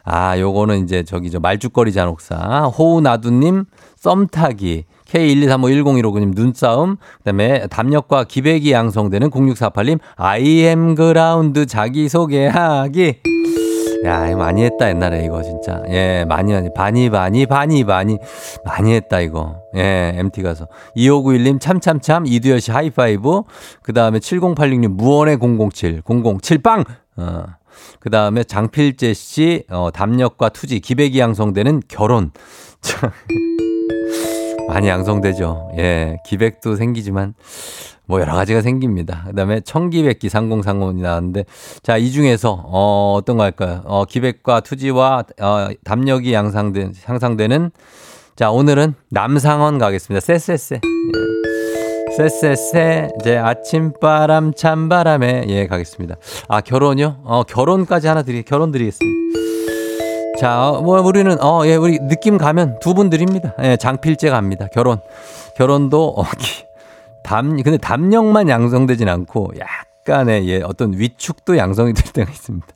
아, 요거는 이제 저기 저 말죽거리 잔혹사, 호우나두님 썸타기, 케이 일이삼오일공일오구님 눈싸움, 그다음에 담력과 기백이 양성되는 공육사팔님 아이엠 그라운드 자기소개하기. 야, 많이 했다, 옛날에 이거, 진짜. 예, 많이, 많이, 바니, 바니, 바니, 바니. 많이 했다, 이거. 예, 엠티 가서. 이오구일님, 참참참, 이두열 씨 하이파이브. 그 다음에 칠공팔육님, 무언의 공공칠, 공공칠빵! 어. 그 다음에 장필재 씨, 어, 담력과 투지, 기백이 양성되는 결혼. 참. 많이 양성되죠. 예, 기백도 생기지만. 뭐 여러 가지가 생깁니다. 그다음에 청기백기 삼공삼공이 나왔는데, 자, 이 중에서 어, 어떤 거 할까요? 어, 기백과 투지와 어, 담력이 향상된, 향상되는, 자, 오늘은 남상원 가겠습니다. 쎄쎄쎄. 예. 쎄쎄쎄 제 아침바람 찬바람에, 예, 가겠습니다. 아, 결혼요? 어, 결혼까지 하나 드리 결혼 드리겠습니다. 자, 어, 뭐 우리는 어, 예, 우리 느낌 가면 두 분 드립니다. 예, 장필재 갑니다. 결혼. 결혼도 어, 기, 담, 근데 담력만 양성되진 않고 약간의, 예, 어떤 위축도 양성이 될 때가 있습니다.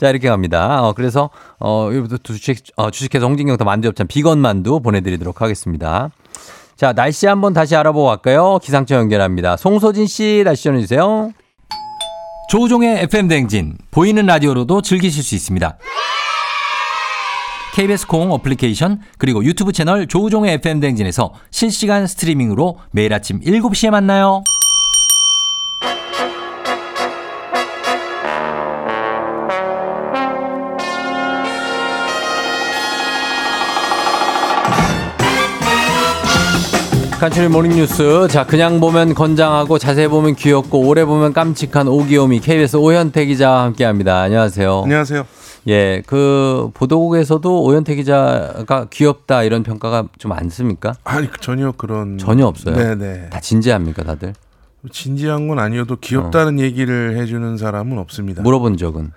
자, 이렇게 갑니다. 어, 그래서, 어, 여기부터 주식, 어, 주식회사 홍진경 더 만두엽찬 비건 만두 보내드리도록 하겠습니다. 자, 날씨 한번 다시 알아보고 갈까요? 기상청 연결합니다. 송소진 씨, 날씨 전해주세요. 조우종의 에프엠 대행진. 보이는 라디오로도 즐기실 수 있습니다. 케이비에스 콩 어플리케이션, 그리고 유튜브 채널 조우종의 에프엠 대행진에서 실시간 스트리밍으로 매일 아침 일곱 시에 만나요. 간추린 모닝뉴스. 자, 그냥 보면 건장하고 자세히 보면 귀엽고 오래 보면 깜찍한 오귀요미 케이비에스 오현태 기자와 함께합니다. 안녕하세요. 안녕하세요. 예, 그 보도국에서도 오현태 기자가 귀엽다 이런 평가가 좀 많습니까? 아니, 전혀 그런 전혀 없어요. 네네. 다 진지합니까, 다들? 진지한 건 아니어도 귀엽다는 어. 얘기를 해주는 사람은 없습니다. 물어본 적은?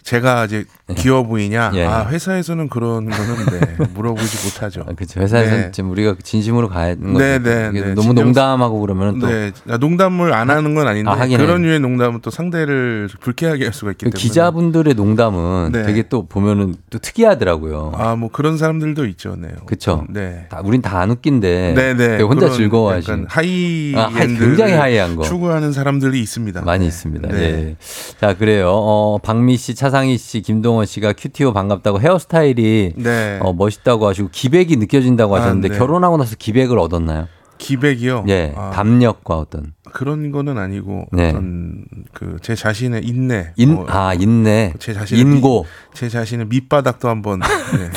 제가 이제 귀여워 보이냐? 예. 아, 회사에서는 그런 거는데 물어보지 못하죠. 아, 그렇죠. 회사에서는 네. 지금 우리가 진심으로 가는 거죠. 네네. 너무 진정... 농담하고 그러면 또 네. 농담을 안 하는 건 아닌데, 아, 그런 해. 유의 농담은 또 상대를 불쾌하게 할 수가 있기 때문에 기자분들의 농담은 네. 되게 또 보면은 또 특이하더라고요. 아, 뭐 그런 사람들도 있죠, 네. 그렇죠. 네. 다, 우린 다 안 웃긴데 네네. 혼자 즐거워하시는 하이, 아, 하이 굉장히 하이한 거 추구하는 사람들이 있습니다. 많이 네. 있습니다. 네. 네. 자, 그래요. 어, 박미 씨, 차상 상희 씨, 김동원 씨가 큐티오 반갑다고 헤어스타일이 네. 어, 멋있다고 하시고 기백이 느껴진다고 하셨는데, 아, 네. 결혼하고 나서 기백을 얻었나요? 기백이요? 네, 아, 담력과 어떤 그런 거는 아니고 네. 어떤 그 제 자신의 인내, 인, 뭐, 아 인내, 제 자신의 인고, 미, 제 자신의 밑바닥도 한번 네,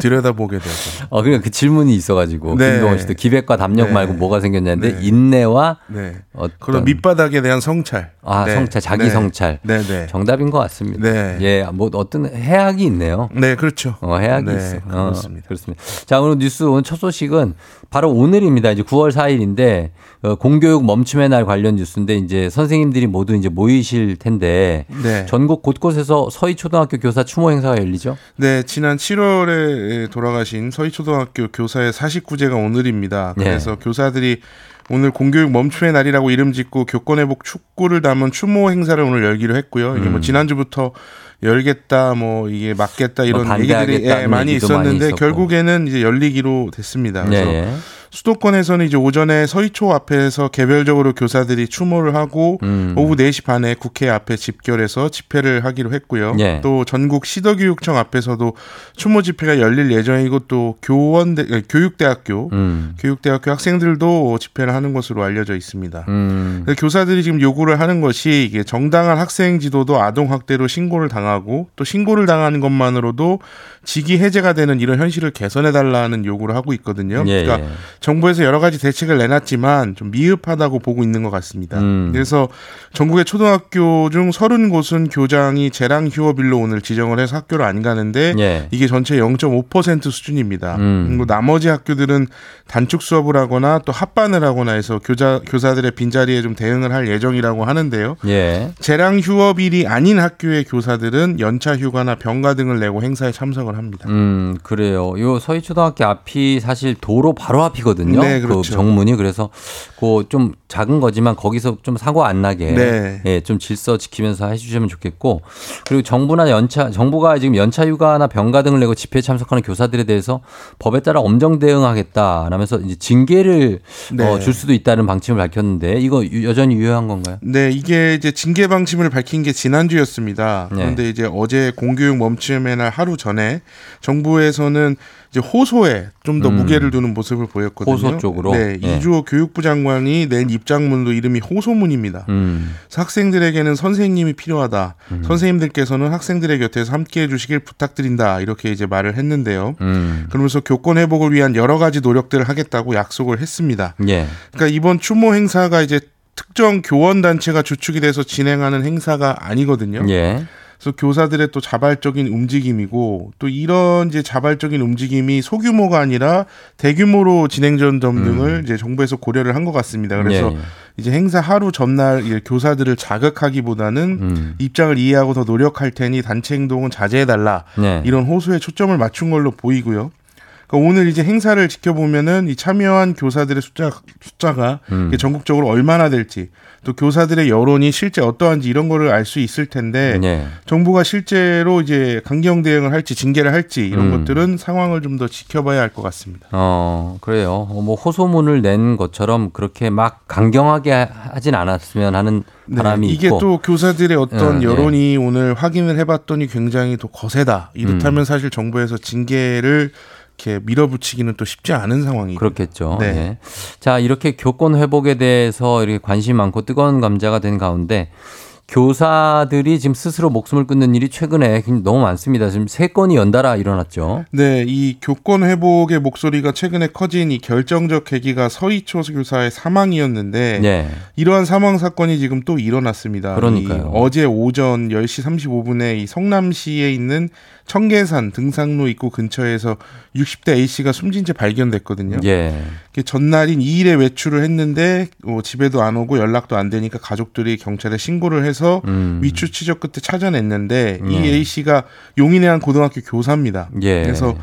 들여다보게 돼서. 어, 그러니까 그 질문이 있어가지고 네. 김동원 씨도 기백과 담력 네. 말고 뭐가 생겼냐는데 네. 인내와 네. 어떤 그런 밑바닥에 대한 성찰, 아 네. 성찰, 자기 네. 성찰, 네. 네. 정답인 것 같습니다. 네. 예, 뭐 어떤 해악이 있네요. 네, 그렇죠. 어, 해악이 네. 있어. 네. 어, 그렇습니다. 그렇습니다. 자, 오늘 뉴스 오늘 첫 소식은 바로 오늘입니다. 이제 구월 사일인데 어, 공교육 멈춤의 날 관련 뉴스인데 이제 선생님들이 모두 이제 모이실 텐데 네. 전국 곳곳에서 서이초등학교 교사 추모 행사가 열리죠? 네, 지난 칠월에 돌아가신 서이초등학교 교사의 사십구제가 오늘입니다. 그래서 네. 교사들이 오늘 공교육 멈춤의 날이라고 이름 짓고 교권회복 축구를 담은 추모 행사를 오늘 열기로 했고요. 이게 음. 뭐 지난주부터 열겠다, 뭐 이게 막겠다 이런 뭐 얘기들이 예, 많이 있었는데 많이 결국에는 이제 열리기로 됐습니다. 그래서 네. 수도권에서는 이제 오전에 서이초 앞에서 개별적으로 교사들이 추모를 하고 음. 오후 네시 반에 국회 앞에 집결해서 집회를 하기로 했고요. 네. 또 전국 시도교육청 앞에서도 추모 집회가 열릴 예정이고 또 교원대, 교육대학교, 음. 교육대학교 학생들도 집회를 하는 것으로 알려져 있습니다. 음. 교사들이 지금 요구를 하는 것이 이게 정당한 학생 지도도 아동 학대로 신고를 당하고 또 신고를 당하는 것만으로도 직위 해제가 되는 이런 현실을 개선해달라는 요구를 하고 있거든요. 네. 그러니까 정부에서 여러 가지 대책을 내놨지만 좀 미흡하다고 보고 있는 것 같습니다. 음. 그래서 전국의 초등학교 중 삼십 곳은 교장이 재량휴업일로 오늘 지정을 해서 학교를 안 가는데 예. 이게 전체 영점오 퍼센트 수준입니다. 음. 그리고 나머지 학교들은 단축 수업을 하거나 또 합반을 하거나 해서 교자, 교사들의 빈자리에 좀 대응을 할 예정이라고 하는데요. 예. 재량휴업일이 아닌 학교의 교사들은 연차휴가나 병가 등을 내고 행사에 참석을 합니다. 음, 그래요. 요 서희초등학교 앞이 사실 도로 바로 앞이 거든요. 네, 그렇죠. 그 정문이 그래서 그 좀 작은 거지만 거기서 좀 사고 안 나게 네. 예, 좀 질서 지키면서 해주시면 좋겠고 그리고 정부나 연차 정부가 지금 연차휴가나 병가 등을 내고 집회에 참석하는 교사들에 대해서 법에 따라 엄정 대응하겠다라면서 이제 징계를 네. 어, 줄 수도 있다는 방침을 밝혔는데 이거 여전히 유효한 건가요? 네, 이게 이제 징계 방침을 밝힌 게 지난주였습니다. 그런데 네. 이제 어제 공교육 멈춤의 날 하루 전에 정부에서는 이제 호소에 좀 더 음. 무게를 두는 모습을 보였거든요. 호소 쪽으로. 네, 네. 이주호 교육부 장관이 낸 입장문도 이름이 호소문입니다. 음. 학생들에게는 선생님이 필요하다. 음. 선생님들께서는 학생들의 곁에서 함께해 주시길 부탁드린다. 이렇게 이제 말을 했는데요. 음. 그러면서 교권 회복을 위한 여러 가지 노력들을 하겠다고 약속을 했습니다. 예. 그러니까 이번 추모 행사가 이제 특정 교원 단체가 주축이 돼서 진행하는 행사가 아니거든요. 예. 그래서 교사들의 또 자발적인 움직임이고 또 이런 이제 자발적인 움직임이 소규모가 아니라 대규모로 진행된 점 등을 음. 이제 정부에서 고려를 한 것 같습니다. 그래서 예, 예. 이제 행사 하루 전날 이제 교사들을 자극하기보다는 음. 입장을 이해하고 더 노력할 테니 단체 행동은 자제해달라 예. 이런 호소에 초점을 맞춘 걸로 보이고요. 그러니까 오늘 이제 행사를 지켜보면은 이 참여한 교사들의 숫자, 숫자가 음. 전국적으로 얼마나 될지 또 교사들의 여론이 실제 어떠한지 이런 거를 알 수 있을 텐데 네. 정부가 실제로 이제 강경 대응을 할지 징계를 할지 이런 음. 것들은 상황을 좀 더 지켜봐야 할 것 같습니다. 어, 그래요. 뭐 호소문을 낸 것처럼 그렇게 막 강경하게 하진 않았으면 하는 바람이 네, 이게 있고. 또 교사들의 어떤 음, 여론이 예. 오늘 확인을 해봤더니 굉장히 또 거세다. 이렇다면 음. 사실 정부에서 징계를 이렇게 밀어붙이기는 또 쉽지 않은 상황이죠. 그렇겠죠. 네. 네. 자, 이렇게 교권 회복에 대해서 이렇게 관심이 많고 뜨거운 감자가 된 가운데 교사들이 지금 스스로 목숨을 끊는 일이 최근에 너무 많습니다. 지금 세 건이 연달아 일어났죠. 네, 이 교권 회복의 목소리가 최근에 커진 이 결정적 계기가 서이초 교사의 사망이었는데 네. 이러한 사망 사건이 지금 또 일어났습니다. 그러니까요. 어제 오전 열시 삼십오분에 이 성남시에 있는 청계산 등산로 입구 근처에서 육십대 A씨가 숨진 채 발견됐거든요. 예. 전날인 이일에 외출을 했는데 어, 집에도 안 오고 연락도 안 되니까 가족들이 경찰에 신고를 해서 음. 위추 추적 끝에 찾아냈는데 음. 이 A씨가 용인의 한 고등학교 교사입니다. 예. 그래서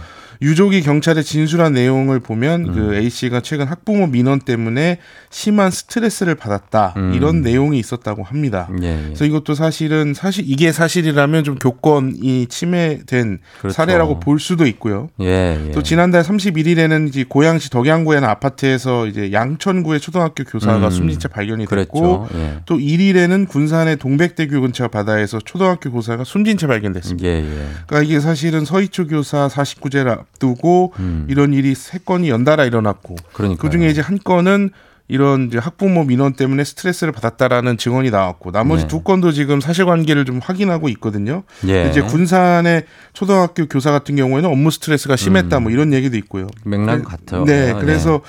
유족이 경찰에 진술한 내용을 보면 음. 그 A씨가 최근 학부모 민원 때문에 심한 스트레스를 받았다. 음. 이런 내용이 있었다고 합니다. 예, 예. 그래서 이것도 사실은 사실 이게 사실이라면 좀 교권이 침해된 그렇죠. 사례라고 볼 수도 있고요. 예, 예. 또 지난달 삼십일일에는 이제 고양시 덕양구의 한 아파트에서 이제 양천구의 초등학교 교사가 음. 숨진 채 발견이 됐고 예. 또 일일에는 군산의 동백대교 근처 바다에서 초등학교 교사가 숨진 채 발견됐습니다. 예, 예. 그러니까 이게 사실은 서이초 교사 사십구제라 두고 음. 이런 일이 세 건이 연달아 일어났고 그러니까요. 그중에 이제 한 건은 이런 이제 학부모 민원 때문에 스트레스를 받았다라는 증언이 나왔고 나머지 네. 두 건도 지금 사실관계를 좀 확인하고 있거든요. 네. 이제 군산의 초등학교 교사 같은 경우에는 업무 스트레스가 심했다 음. 뭐 이런 얘기도 있고요. 맥락 같아요. 네, 그래서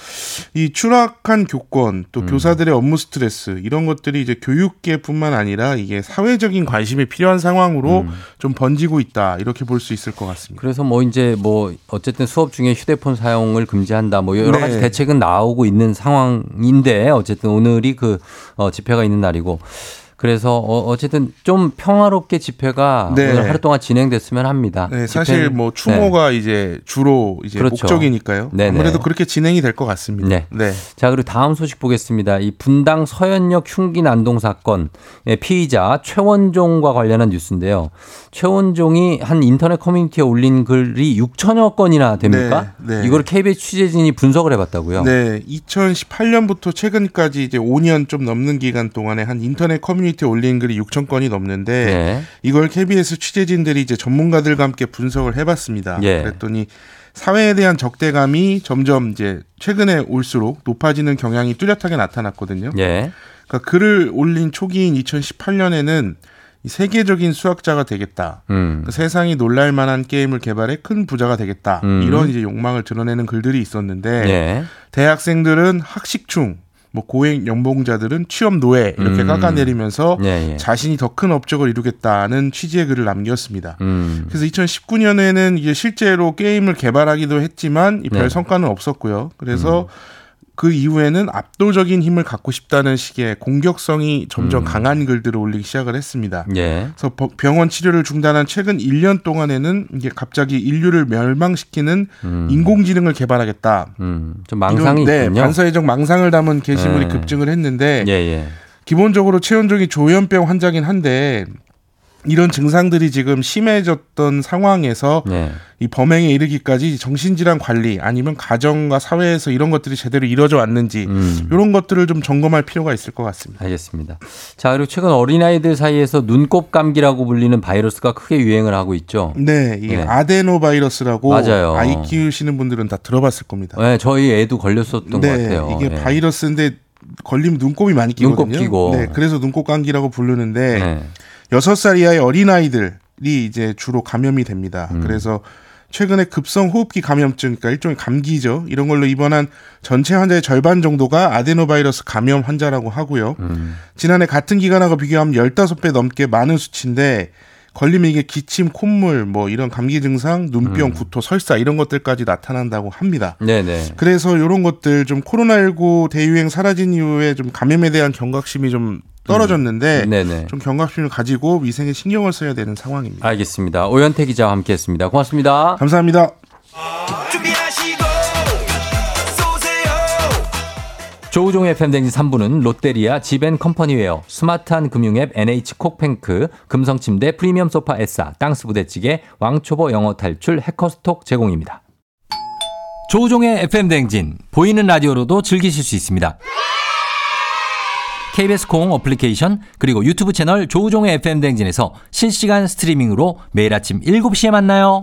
네. 이 추락한 교권 또 음. 교사들의 업무 스트레스 이런 것들이 이제 교육계뿐만 아니라 이게 사회적인 관심이 필요한 상황으로 음. 좀 번지고 있다 이렇게 볼 수 있을 것 같습니다. 그래서 뭐 이제 뭐 어쨌든 수업 중에 휴대폰 사용을 금지한다 뭐 여러 네. 가지 대책은 나오고 있는 상황. 인데 어쨌든 오늘이 그 어, 집회가 있는 날이고 그래서 어, 어쨌든 좀 평화롭게 집회가 네. 오늘 하루 동안 진행됐으면 합니다. 네, 사실 집회는, 뭐 추모가 네. 이제 주로 이제 그렇죠. 목적이니까요. 네네. 아무래도 그렇게 진행이 될 것 같습니다. 네. 네. 자 그리고 다음 소식 보겠습니다. 이 분당 서현역 흉기 난동 사건의 피의자 최원종과 관련한 뉴스인데요. 최원종이 한 인터넷 커뮤니티에 올린 글이 육천여 건이나 됩니까? 네. 네. 이걸 케이비에스 취재진이 분석을 해봤다고요. 네, 이천십팔 년부터 최근까지 이제 오 년 좀 넘는 기간 동안에 한 인터넷 커뮤니티 밑에 올린 글이 육천 건이 넘는데 네. 이걸 케이비에스 취재진들이 이제 전문가들과 함께 분석을 해봤습니다. 네. 그랬더니 사회에 대한 적대감이 점점 이제 최근에 올수록 높아지는 경향이 뚜렷하게 나타났거든요. 네. 그러니까 글을 올린 초기인 이천십팔 년에는 세계적인 수학자가 되겠다. 음. 세상이 놀랄 만한 게임을 개발해 큰 부자가 되겠다. 음. 이런 이제 욕망을 드러내는 글들이 있었는데 네. 대학생들은 학식충. 뭐 고액 연봉자들은 취업 노예 이렇게 음. 깎아내리면서 예, 예. 자신이 더 큰 업적을 이루겠다는 취지의 글을 남겼습니다. 음. 그래서 이천십구 년에는 이게 실제로 게임을 개발하기도 했지만 별 네. 성과는 없었고요. 그래서 음. 그 이후에는 압도적인 힘을 갖고 싶다는 식의 공격성이 점점 음. 강한 글들을 올리기 시작을 했습니다. 예. 그래서 병원 치료를 중단한 최근 일 년 동안에는 이게 갑자기 인류를 멸망시키는 음. 인공지능을 개발하겠다. 음. 좀 망상이 이런, 있군요. 네, 반사회적 망상을 담은 게시물이 예. 급증을 했는데 예예. 기본적으로 최원종이 조현병 환자긴 한데 이런 증상들이 지금 심해졌던 상황에서 네. 이 범행에 이르기까지 정신질환 관리 아니면 가정과 사회에서 이런 것들이 제대로 이루어져 왔는지 음. 이런 것들을 좀 점검할 필요가 있을 것 같습니다. 알겠습니다. 자 그리고 최근 어린아이들 사이에서 눈곱 감기라고 불리는 바이러스가 크게 유행을 하고 있죠. 네. 이게 네. 아데노바이러스라고 맞아요. 아이 키우시는 분들은 다 들어봤을 겁니다. 네. 저희 애도 걸렸었던 네, 것 같아요. 이게 네. 바이러스인데 걸리면 눈곱이 많이 끼거든요. 눈곱 끼고. 네, 그래서 눈곱 감기라고 부르는데 네. 여섯 살 이하의 어린아이들이 이제 주로 감염이 됩니다. 음. 그래서 최근에 급성 호흡기 감염증, 그러니까 일종의 감기죠. 이런 걸로 입원한 전체 환자의 절반 정도가 아데노바이러스 감염 환자라고 하고요. 음. 지난해 같은 기간하고 비교하면 열다섯 배 넘게 많은 수치인데 걸리면 이게 기침, 콧물, 뭐 이런 감기 증상, 눈병, 음. 구토, 설사 이런 것들까지 나타난다고 합니다. 네네. 그래서 이런 것들 좀 코로나십구 대유행 사라진 이후에 좀 감염에 대한 경각심이 좀 떨어졌는데 음. 좀 경각심을 가지고 위생에 신경을 써야 되는 상황입니다. 알겠습니다. 오현태 기자와 함께했습니다. 고맙습니다. 감사합니다. 조우종의 에프엠 대행진 삼 부는 롯데리아, 지벤컴퍼니웨어, 스마트한 금융앱 엔에이치콕뱅크, 금성침대 프리미엄 소파 에싸, 땅스부대찌개, 왕초보 영어탈출, 해커스톡 제공입니다. 조우종의 에프엠 대행진, 보이는 라디오로도 즐기실 수 있습니다. 케이비에스 콩 어플리케이션 그리고 유튜브 채널 조우종의 에프엠 대행진에서 실시간 스트리밍으로 매일 아침 일곱 시에 만나요.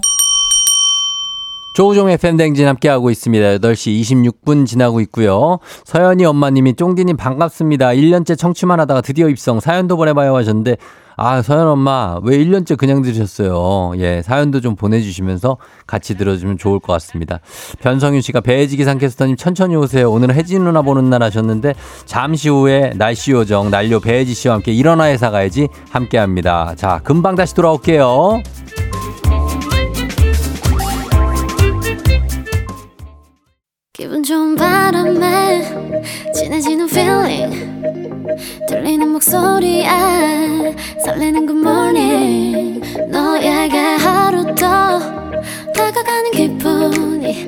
조우종 에프엠 대행진 함께하고 있습니다. 여덟 시 이십육 분 지나고 있고요. 서연이 엄마님이 쫑디님 반갑습니다. 일 년째 청취만 하다가 드디어 입성 사연도 보내봐요 하셨는데 아 서연 엄마 왜 일 년째 그냥 들으셨어요. 예 사연도 좀 보내주시면서 같이 들어주면 좋을 것 같습니다. 변성윤 씨가 배혜지 기상캐스터님 천천히 오세요. 오늘은 혜진 누나 보는 날 하셨는데 잠시 후에 날씨 요정 난료 배혜지 씨와 함께 일어나 회사 가야지 함께합니다. 자 금방 다시 돌아올게요. 기분 좋은 바람에 진해지는 feeling 들리는 목소리에 설레는 good morning 너에게 하루 더 다가가는 기분이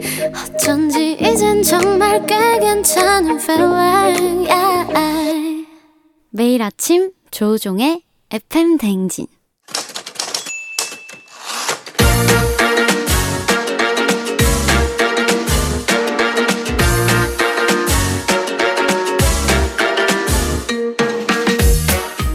어쩐지 이젠 정말 꽤 괜찮은 feeling yeah. 매일 아침 조우종의 에프엠 대행진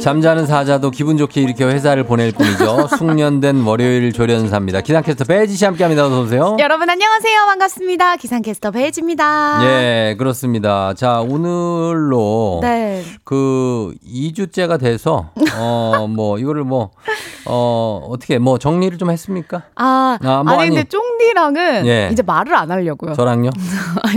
잠자는 사자도 기분 좋게 이렇게 회사를 보낼 뿐이죠. 숙련된 월요일 조련사입니다. 기상캐스터 배혜지 씨 함께합니다. 어서 오세요. 여러분 안녕하세요. 반갑습니다. 기상캐스터 배혜지입니다. 예, 그렇습니다. 자, 오늘로 네. 그 이 주째가 돼서 어 뭐 이거를 뭐 어 어떻게 뭐 정리를 좀 했습니까? 아, 아 뭐 아니, 아니 근데 쫑디랑은 예. 이제 말을 안 하려고요. 저랑요?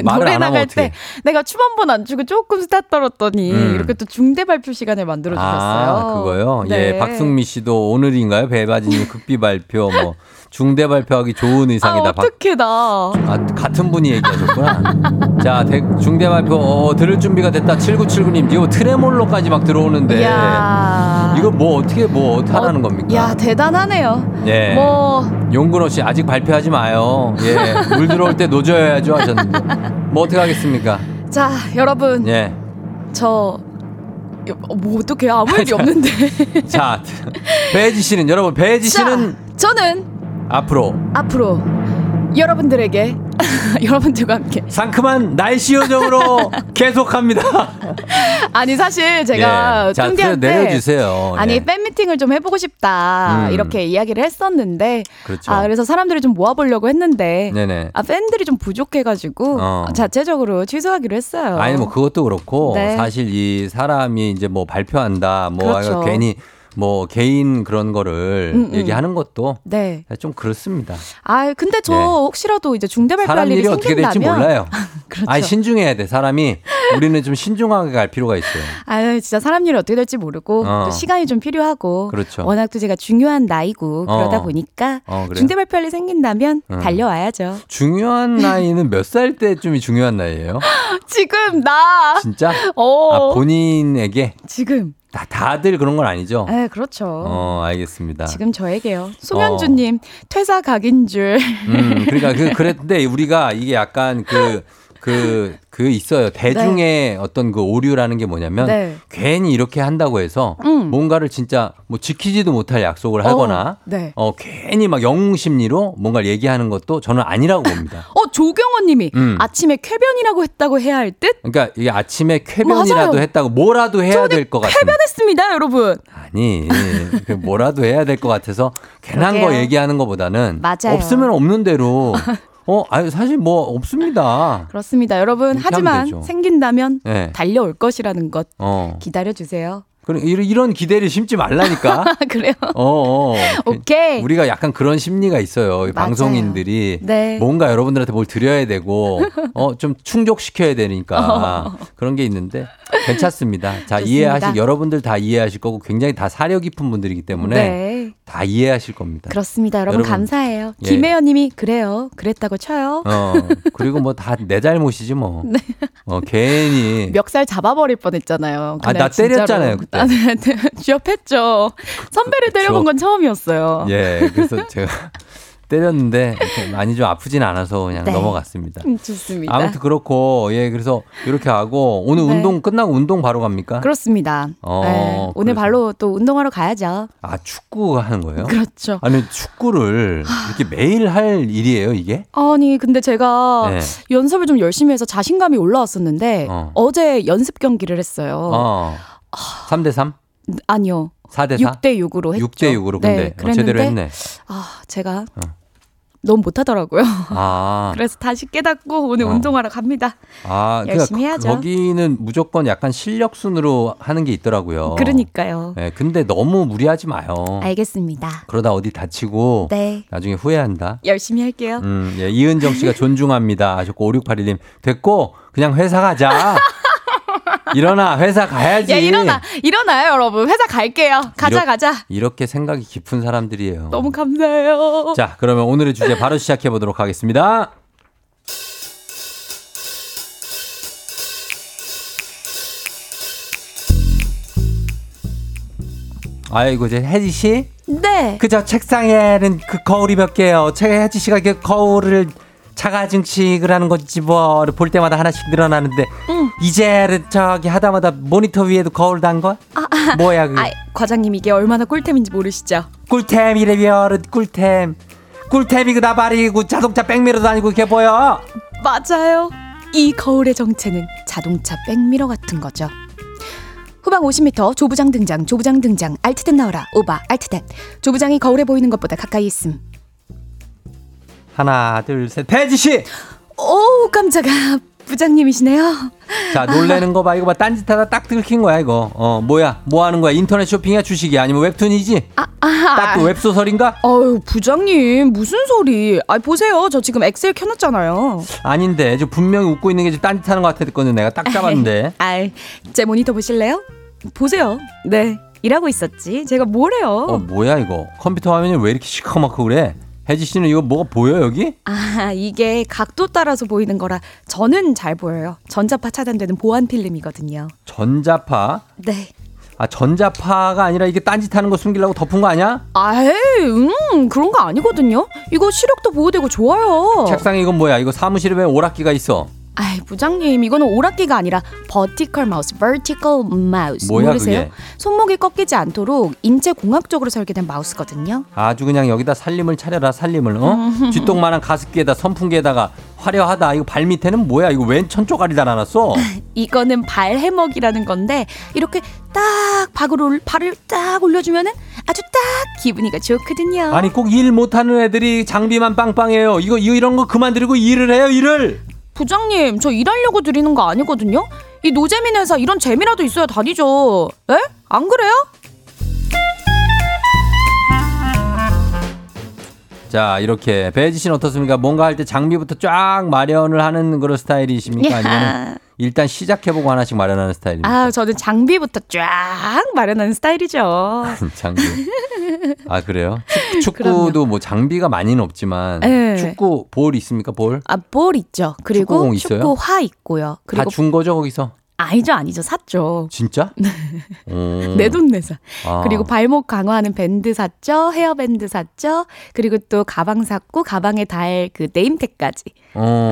말을 안 하면 어떡해? 내가 춤 한 번 안 추고 조금 스타 떨었더니 음. 이렇게 또 중대 발표 시간을 만들어 주셨어요. 아, 그거요? 네. 예, 박승미 씨도 오늘인가요? 배바지님 극비 발표 뭐 중대 발표하기 좋은 의상이다. 아, 어떻게 나? 아, 같은 분이 얘기하셨구나. 자, 대, 중대 발표 어, 들을 준비가 됐다. 칠구칠구 님, 이거 트레몰로까지 막 들어오는데 야. 이거 뭐 어떻게 뭐 어떻게 하라는 겁니까? 야, 대단하네요. 예. 뭐 용근호 씨 아직 발표하지 마요. 예, 물 들어올 때 노져야죠 하셨는데 뭐 어떻게 하겠습니까? 자, 여러분. 예. 저 뭐 어떻게 아무 일이 없는데. 자, 배혜지 씨는 여러분 배혜지 씨는 자, 저는 앞으로 앞으로 여러분들에게 여러분들과 함께 상큼한 날씨 요정으로 계속합니다. 아니 사실 제가 뚱디한테 예. 내려주세요. 아니 예. 팬미팅을 좀 해보고 싶다 음. 이렇게 이야기를 했었는데 그렇죠. 아, 그래서 사람들을 좀 모아보려고 했는데 네네. 아, 팬들이 좀 부족해가지고 어. 자체적으로 취소하기로 했어요. 아니 뭐 그것도 그렇고 네. 사실 이 사람이 이제 뭐 발표한다 뭐 그렇죠. 괜히 뭐 개인 그런 거를 음, 음. 얘기하는 것도 네. 좀 그렇습니다. 아 근데 저 네. 혹시라도 이제 중대 발표할 일이 생긴다면 사람 일이 어떻게 될지 몰라요. 그렇죠. 아니 신중해야 돼. 사람이 우리는 좀 신중하게 갈 필요가 있어요. 아 진짜 사람 일이 어떻게 될지 모르고 어. 또 시간이 좀 필요하고 그렇죠. 워낙 또 제가 중요한 나이고 어. 그러다 보니까 어, 중대 발표할 일이 생긴다면 음. 달려와야죠. 중요한 나이는 몇 살 때쯤이 중요한 나이예요? 지금 나 진짜? 어. 아, 본인에게 지금. 다, 다들 그런 건 아니죠? 네, 그렇죠. 어, 알겠습니다. 지금 저에게요. 소면주님, 어. 퇴사 각인 줄. 음, 그러니까, 그, 그랬는데, 우리가 이게 약간 그, 그, 그 있어요. 대중의 네. 어떤 그 오류라는 게 뭐냐면, 네. 괜히 이렇게 한다고 해서, 음. 뭔가를 진짜 뭐 지키지도 못할 약속을 하거나, 어, 네. 어, 괜히 막 영웅심리로 뭔가를 얘기하는 것도 저는 아니라고 봅니다. 어, 조경원 님이 음. 아침에 쾌변이라고 했다고 해야 할 듯? 그러니까 이게 아침에 쾌변이라도 맞아요. 했다고 뭐라도 해야 될 것 같아요. 쾌변했습니다, 여러분. 아니, 뭐라도 해야 될 것 같아서 괜한 그러게요. 거 얘기하는 것보다는 맞아요. 없으면 없는 대로 어, 아니, 사실 뭐 없습니다. 그렇습니다. 여러분, 하지만 생긴다면 네. 달려올 것이라는 것 어. 기다려주세요. 그럼 이런 기대를 심지 말라니까. 그래요? 어, 어. 오케이. 우리가 약간 그런 심리가 있어요. 맞아요. 방송인들이 네. 뭔가 여러분들한테 뭘 드려야 되고 어, 좀 충족시켜야 되니까 어. 그런 게 있는데 괜찮습니다. 자, 좋습니다. 이해하실 여러분들 다 이해하실 거고 굉장히 다 사려 깊은 분들이기 때문에 네. 다 이해하실 겁니다. 그렇습니다. 여러분, 여러분 감사해요. 예. 김혜연 님이 그래요. 그랬다고 쳐요. 어, 그리고 뭐 다 내 잘못이지 뭐. 네. 어, 괜히 멱살 잡아버릴 뻔했잖아요. 아, 나 때렸잖아요. 그때. 아, 네, 네. 취업했죠. 선배를 때려본 건 처음이었어요. 예, 그래서 제가 때렸는데 많이 좀 아프진 않아서 그냥 네. 넘어갔습니다. 좋습니다. 아무튼 그렇고 예, 그래서 이렇게 하고 오늘 네. 운동 끝나고 운동 바로 갑니까? 그렇습니다. 어, 네. 오늘 바로 또 운동하러 가야죠. 아, 축구 하는 거예요? 그렇죠. 아니 축구를 이렇게 매일 할 일이에요, 이게? 아니 근데 제가 네. 연습을 좀 열심히 해서 자신감이 올라왔었는데 어. 어제 연습 경기를 했어요. 어. 삼 대 삼? 아니요. 사 대 사? 육 대 육으로 했죠. 육 대 육으로 근데 네, 어, 제대로 했네. 아, 제가 어. 너무 못하더라고요. 아. 그래서 다시 깨닫고 오늘 어. 운동하러 갑니다. 아, 열심히 그러니까 해야죠. 거기는 무조건 약간 실력 순으로 하는 게 있더라고요. 그러니까요. 네, 근데 너무 무리하지 마요. 알겠습니다. 그러다 어디 다치고 네. 나중에 후회한다. 열심히 할게요. 음, 예, 이은정 씨가 존중합니다. 하셨고 오육팔일 님 됐고 그냥 회사 가자. 일어나 회사 가야지. 야, 일어나 일어나요 여러분. 회사 갈게요. 가자 이러, 가자. 이렇게 생각이 깊은 사람들이에요. 너무 감사해요. 자, 그러면 오늘의 주제 바로 시작해 보도록 하겠습니다. 아이고 이제 혜지 씨. 네. 그저 책상에는 그 거울이 몇 개요. 혜지 씨가 그 거울을 자가 증식을 하는 거지 뭐 볼 때마다 하나씩 늘어나는데 응. 이제는 저기 하다마다 모니터 위에도 거울 단 거? 아, 아, 뭐야 그? 아, 과장님 이게 얼마나 꿀템인지 모르시죠? 꿀템이래요 꿀템 꿀템이 그 나발이고 자동차 백미러도 아니고 이게 보여? 맞아요. 이 거울의 정체는 자동차 백미러 같은 거죠. 후방 오십 미터 조부장 등장, 조부장 등장, 알트댄 나와라, 오바, 알트댄. 조부장이 거울에 보이는 것보다 가까이 있음. 하나, 둘, 셋, 배지씨! 오, 깜짝아. 부장님이시네요. 자, 놀래는 아. 거 봐. 이거 봐. 딴짓하다 딱 들킨 거야, 이거. 어, 뭐야? 뭐 하는 거야? 인터넷 쇼핑이야? 주식이야? 아니면 웹툰이지? 아, 아. 딱 그 웹소설인가? 어유, 부장님. 무슨 소리. 아, 보세요. 저 지금 엑셀 켜놨잖아요. 아닌데. 저 분명히 웃고 있는 게 지금 딴짓하는 거 같았거든. 내가 딱 잡았는데. 아, 제 모니터 보실래요? 보세요. 네. 일하고 있었지. 제가 뭘 해요? 어, 뭐야, 이거. 컴퓨터 화면이 왜 이렇게 시커멓고 그래? 혜지 씨는 이거 뭐가 보여 여기? 아, 이게 각도 따라서 보이는 거라 저는 잘 보여요. 전자파 차단되는 보안 필름이거든요. 전자파? 네. 아, 전자파가 아니라 이게 딴짓하는 거 숨기려고 덮은 거 아니야? 아이, 음, 그런 거 아니거든요. 이거 시력도 보호되고 좋아요. 책상에 이건 뭐야? 이거 사무실에 왜 오락기가 있어? 아이, 부장님, 이거는 오락기가 아니라 버티컬 마우스, vertical mouse. 뭐야, 모르세요? 그게? 손목이 꺾이지 않도록 인체공학적으로 설계된 마우스거든요. 아주 그냥 여기다 살림을 차려라, 살림을. 어? 쥐똥만한 가습기에다 선풍기에다가 화려하다. 이거 발 밑에는 뭐야? 이거 웬 천조가리 달아놨어? 이거는 발 해먹이라는 건데 이렇게 딱 박으로 발을 딱 올려주면은 아주 딱 기분이가 좋거든요. 아니, 꼭 일 못하는 애들이 장비만 빵빵해요. 이거 이런 거 그만두고 일을 해요, 일을. 부장님, 저 일하려고 드리는 거 아니거든요. 이 노재민 회사 이런 재미라도 있어야 다니죠. 에? 안 그래요? 자, 이렇게 배혜지 씨는 어떻습니까? 뭔가 할 때 장비부터 쫙 마련을 하는 그런 스타일이십니까? 아니면 일단 시작해보고 하나씩 마련하는 스타일입니까? 아, 저는 장비부터 쫙 마련하는 스타일이죠. 장비. 아, 그래요? 축구, 축구도 뭐 장비가 많이는 없지만 네. 축구 볼 있습니까? 볼? 아, 볼 있죠. 그리고 축구공 있어요? 축구화 있고요. 그리고 다 준 거죠 거기서? 아니죠, 아니죠. 샀죠. 진짜? 내 돈 내사. 아. 그리고 발목 강화하는 밴드 샀죠. 헤어밴드 샀죠. 그리고 또 가방 샀고 가방에 달 그 네임택까지. 어,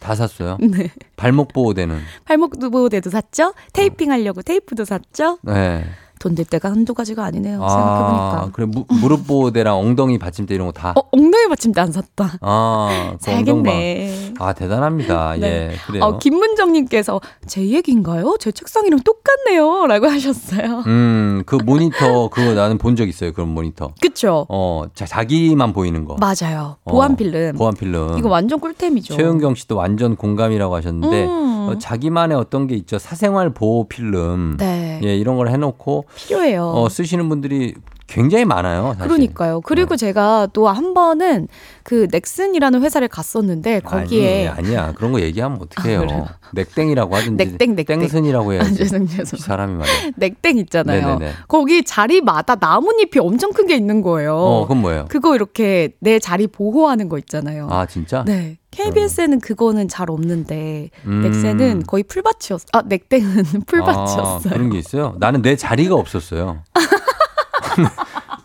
다 샀어요? 네. 발목 보호대는? 발목 보호대도 샀죠. 테이핑 하려고 테이프도 샀죠. 네. 돈 들 때가 한두 가지가 아니네요. 아, 생각해보니까. 그래, 무, 무릎 보호대랑 엉덩이 받침대 이런 거 다. 어, 엉덩이 받침대 안 샀다. 아, 그 살겠네. 아, 대단합니다. 네. 예, 그래요. 어, 김문정님께서 제 얘기인가요? 제 책상이랑 똑같네요.라고 하셨어요. 음, 그 모니터 그거 나는 본 적 있어요. 그런 모니터. 그렇죠. 어, 자, 자기만 보이는 거. 맞아요. 보안 필름. 어, 보안 필름. 이거 완전 꿀템이죠. 최은경 씨도 완전 공감이라고 하셨는데 음. 어, 자기만의 어떤 게 있죠. 사생활 보호 필름. 네. 예, 이런 걸 해놓고. 필요해요. 어, 쓰시는 분들이 굉장히 많아요. 사실. 그러니까요. 그리고 어. 제가 또 한 번은 그 넥슨이라는 회사를 갔었는데 거기에 아니, 아니야. 그런 거 얘기하면 어떡해요. 아, 넥땡이라고 하든지 넥땡, 넥땡. 땡슨이라고 해야지. 아, 죄송, 죄송. 사람이 말이야. 넥땡 있잖아요. 네네네. 거기 자리마다 나뭇잎이 엄청 큰 게 있는 거예요. 어, 그건 뭐예요? 그거 이렇게 내 자리 보호하는 거 있잖아요. 아, 진짜? 네. 케이비에스에는 그거는 잘 없는데 음. 넥센은 거의 풀밭이었어. 아, 넥땡은 풀밭이었어요. 아, 그런 게 있어요? 나는 내 자리가 없었어요.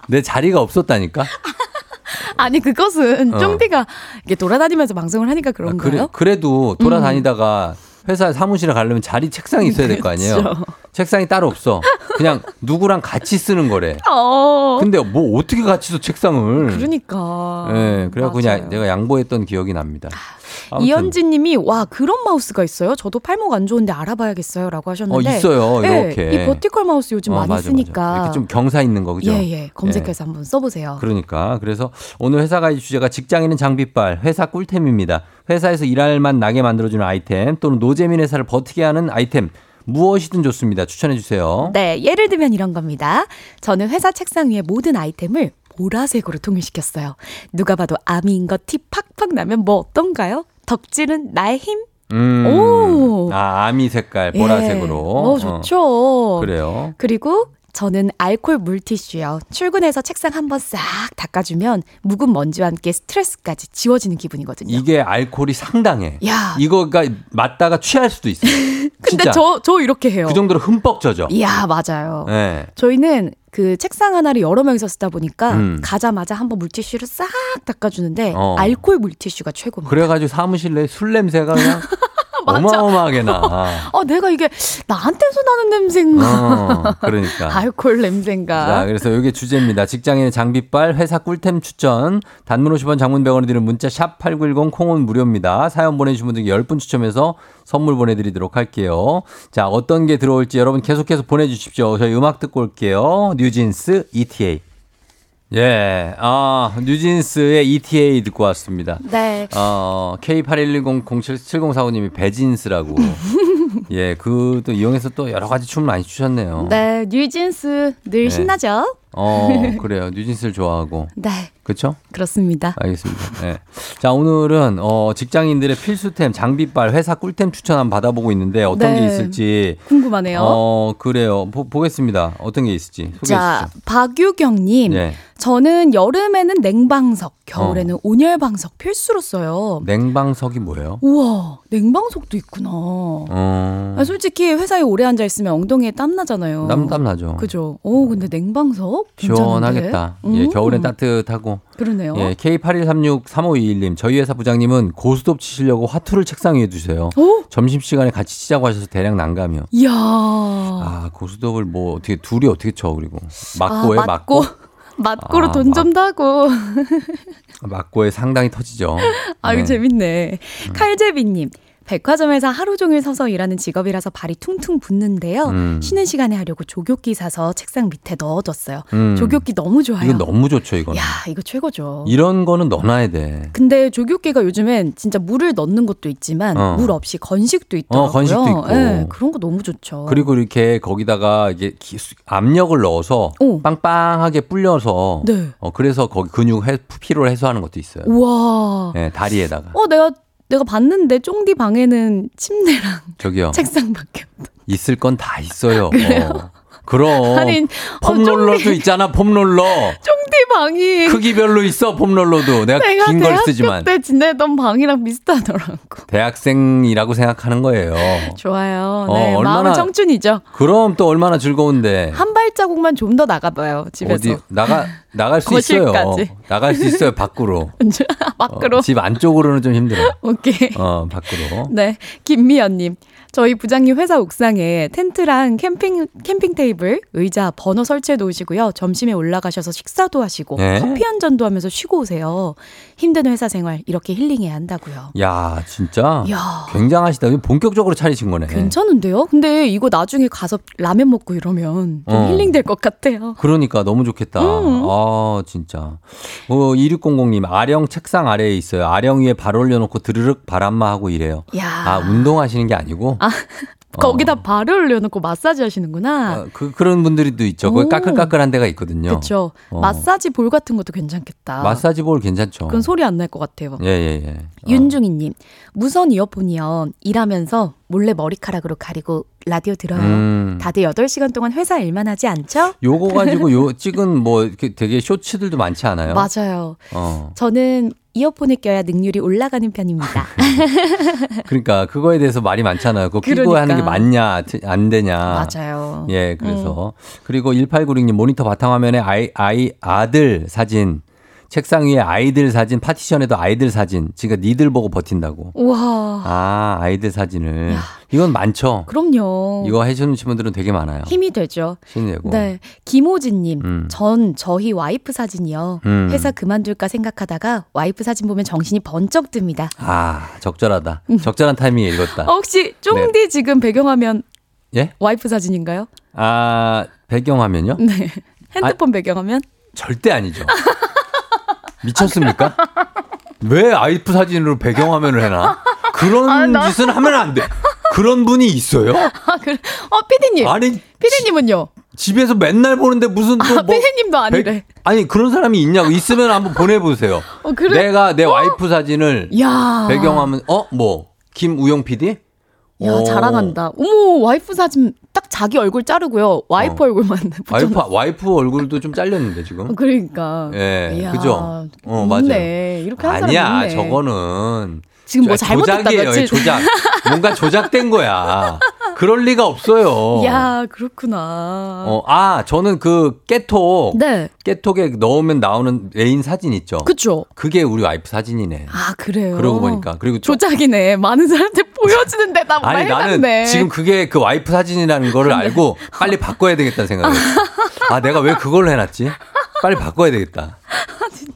내 자리가 없었다니까? 아니, 그것은 쫑디가 어. 이게 돌아다니면서 방송을 하니까 그런가요? 아, 그래, 그래도 돌아다니다가 음. 회사 사무실에 가려면 자리 책상이 있어야 될 거 아니에요? 그렇죠. 책상이 따로 없어. 그냥 누구랑 같이 쓰는 거래. 어. 근데 뭐 어떻게 같이 써 책상을? 그러니까. 예, 네, 그래서 그냥 내가 양보했던 기억이 납니다. 이현진 님이 와, 그런 마우스가 있어요? 저도 팔목 안 좋은데 알아봐야겠어요라고 하셨는데. 어, 있어요. 이렇게. 네, 이 버티컬 마우스 요즘 어, 많이 맞아, 쓰니까. 맞아. 이렇게 좀 경사 있는 거 그죠? 예, 예. 검색해서 예. 한번 써 보세요. 그러니까. 그래서 오늘 회사가 이 주제가 직장인은 장비빨, 회사 꿀템입니다. 회사에서 일할 만 나게 만들어 주는 아이템 또는 노재민 회사를 버티게 하는 아이템. 무엇이든 좋습니다. 추천해 주세요. 네, 예를 들면 이런 겁니다. 저는 회사 책상 위에 모든 아이템을 보라색으로 통일시켰어요. 누가 봐도 아미인 거 티 팍팍 나면 뭐 어떤가요? 덕질은 나의 힘. 음, 오, 아, 아미 색깔 보라색으로. 예. 어, 좋죠. 어, 그래요. 그리고 저는 알콜 물티슈요. 출근해서 책상 한번 싹 닦아주면 묵은 먼지와 함께 스트레스까지 지워지는 기분이거든요. 이게 알콜이 상당해. 야. 이거가 맞다가 취할 수도 있어요. 근데 저, 저 이렇게 해요. 그 정도로 흠뻑 젖어. 이야, 맞아요. 네. 저희는 그 책상 하나를 여러 명이서 쓰다 보니까 음. 가자마자 한번 물티슈를 싹 닦아주는데 어. 알콜 물티슈가 최고입니다. 그래가지고 사무실 내 술 냄새가 그냥 맞아. 어마어마하게 나. 아, 내가 이게 나한테서 나는 냄새인가. 어, 그러니까. 알코올 냄새인가. 자, 그래서 이게 주제입니다. 직장인의 장비빨, 회사 꿀템 추천. 단문 오십 원, 장문 백 원에 드리는 문자 샵 팔구일공, 콩은 무료입니다. 사연 보내주신 분들 열 분 추첨해서 선물 보내드리도록 할게요. 자, 어떤 게 들어올지 여러분 계속해서 보내주십시오. 저희 음악 듣고 올게요. 뉴진스 이티에이. 예, 아, 뉴진스의 이티에이 듣고 왔습니다. 네. 어, 케이 팔일일공 공칠칠공사오님이 배진스라고. 예, 그 또 이용해서 또 여러 가지 춤을 많이 추셨네요. 네, 뉴진스 늘 예. 신나죠? 어, 그래요. 뉴진스를 좋아하고. 네. 그렇죠? 그렇습니다. 알겠습니다. 네. 자, 오늘은 어, 직장인들의 필수템, 장비빨, 회사 꿀템 추천 한번 받아보고 있는데 어떤 네. 게 있을지 궁금하네요. 어, 그래요. 보, 보겠습니다. 어떤 게 있을지 소개해 주시죠. 자, 박유경님. 네. 저는 여름에는 냉방석, 겨울에는 어. 온열방석 필수로 써요. 냉방석이 뭐예요? 우와, 냉방석도 있구나. 어. 아니, 솔직히 회사에 오래 앉아 있으면 엉덩이에 땀 나잖아요. 땀, 땀 나죠. 그죠. 오, 근데 냉방석? 괜찮은데? 시원하겠다. 음. 예, 겨울엔 따뜻하고. 그러네요. 예, 케이 팔일삼육 삼오이일님 저희 회사 부장님은 고스톱 치시려고 화투를 책상 위에 두세요. 어? 점심시간에 같이 치자고 하셔서 대략 난감이요. 이야. 아, 고스톱을 뭐 어떻게 둘이 어떻게 쳐? 그리고 맞고에 아, 맞고. 맞고. 맞고로 아, 돈 좀 타고. 맞고에 상당히 터지죠. 아유, 네. 재밌네. 음. 칼제비님. 백화점에서 하루 종일 서서 일하는 직업이라서 발이 퉁퉁 붓는데요. 음. 쉬는 시간에 하려고 조교기 사서 책상 밑에 넣어뒀어요. 음. 조교기 너무 좋아요. 이거 너무 좋죠, 이거는. 야, 이거 최고죠. 이런 거는 넣어놔야 돼. 근데 조교기가 요즘엔 진짜 물을 넣는 것도 있지만 어. 물 없이 건식도 있더라고요. 어, 건식도 있고. 네, 그런 거 너무 좋죠. 그리고 이렇게 거기다가 이게 압력을 넣어서 오. 빵빵하게 불려서 네. 어, 그래서 거기 근육 해, 피로를 해소하는 것도 있어요. 우와. 네, 다리에다가. 어, 내가 내가 봤는데 쫑디 방에는 침대랑 저기요. 책상밖에 없다. 있을 건 다 있어요. 그래요? 어. 그럼 아니, 폼롤러도 어, 쫑디, 있잖아. 폼롤러. 쫑디 방이. 크기별로 있어. 폼롤러도. 내가, 내가 긴 걸 쓰지만. 내가 대학교 때 지내던 방이랑 비슷하더라고. 대학생이라고 생각하는 거예요. 좋아요. 어, 네, 얼마나, 마음은 청춘이죠. 그럼 또 얼마나 즐거운데. 한 발자국만 좀 더 나가봐요. 집에서. 어디 나가. 나갈 수 거실까지. 있어요. 나갈 수 있어요. 밖으로. 밖으로. 어, 집 안쪽으로는 좀 힘들어요. 오케이. 어, 밖으로. 네. 김미연님. 저희 부장님 회사 옥상에 텐트랑 캠핑, 캠핑 테이블, 의자, 버너 설치해 놓으시고요. 점심에 올라가셔서 식사도 하시고 네? 커피 한 잔도 하면서 쉬고 오세요. 힘든 회사 생활 이렇게 힐링해야 한다고요. 야, 진짜 야. 굉장하시다. 본격적으로 차리신 거네. 괜찮은데요? 근데 이거 나중에 가서 라면 먹고 이러면 좀 어. 힐링될 것 같아요. 그러니까 너무 좋겠다. 음. 아. 아, 진짜. 어, 이육공공님, 아령 책상 아래에 있어요. 아령 위에 발 올려놓고 드르륵 바람만 하고 이래요. 야. 아, 운동하시는 게 아니고? 아, 거기다 어. 발을 올려놓고 마사지 하시는구나. 아, 그, 그런 분들도 있죠. 거기 까끌까끌한 데가 있거든요. 그렇죠. 어. 마사지 볼 같은 것도 괜찮겠다. 마사지 볼 괜찮죠. 그건 소리 안 날 것 같아요. 예, 예, 예. 어. 윤중희님, 무선 이어폰이요. 일하면서 몰래 머리카락으로 가리고 라디오 들어요. 음. 다들 여덟 시간 동안 회사 일만 하지 않죠? 요거 가지고 요 찍은 뭐 이렇게 되게 쇼츠들도 많지 않아요? 맞아요. 어. 저는 이어폰을 껴야 능률이 올라가는 편입니다. 그러니까 그거에 대해서 말이 많잖아요. 그거 끼고 그러니까. 하는 게 맞냐 안 되냐. 맞아요. 예, 그래서. 음. 그리고 일팔구육님 모니터 바탕화면에 아이, 아이, 아들 사진. 책상 위에 아이들 사진, 파티션에도 아이들 사진. 지가 니들 보고 버틴다고. 우와. 아, 아이들 사진을. 야. 이건 많죠. 그럼요. 이거 해주는 분들은 되게 많아요. 힘이 되죠. 힘이 되고. 네. 김호진님. 음. 전 저희 와이프 사진이요. 음. 회사 그만둘까 생각하다가 와이프 사진 보면 정신이 번쩍 듭니다. 아, 적절하다. 음. 적절한 타이밍에 읽었다. 혹시 쫑디 네. 지금 배경화면 예? 와이프 사진인가요? 아, 배경화면요? 네. 핸드폰 아, 배경화면? 절대 아니죠. 미쳤습니까? 왜 와이프 사진으로 배경화면을 해놔? 그런 아, 짓은 하면 안 돼. 그런 분이 있어요? 아, 그래. 어, 피디님. 아니, 피디님은요? 집에서 맨날 보는데 무슨 또 아, 뭐 피디님도 아니래. 백, 아니, 그런 사람이 있냐고. 있으면 한번 보내보세요. 어, 그래? 내가 내 와이프 어? 사진을 야. 배경화면, 어? 뭐? 김우영 피디? 야, 오. 자랑한다. 어머, 와이프 사진 딱 자기 얼굴 자르고요. 와이프 어. 얼굴만 와이프, 와이프 얼굴도 좀 잘렸는데 지금. 그러니까. 예, 이야, 그죠? 어, 맞아요. 이렇게 한 아니야, 사람 있네. 저거는 지금 뭐 잘못됐다고 했지? 조작이에요. 조작. 뭔가 조작된 거야. 그럴 리가 없어요. 야, 그렇구나. 어, 아, 저는 그 깨톡. 네. 깨톡에 넣으면 나오는 애인 사진 있죠. 그쵸. 그게 우리 와이프 사진이네. 아, 그래요. 그러고 보니까. 그리고 조작이네. 많은 사람한테 보여주는데 나 몰라. 아니, 해놨네. 나는 지금 그게 그 와이프 사진이라는 거를 네. 알고 빨리 바꿔야 되겠다는 생각을 했어요. 아, 내가 왜 그걸로 해놨지? 빨리 바꿔야 되겠다.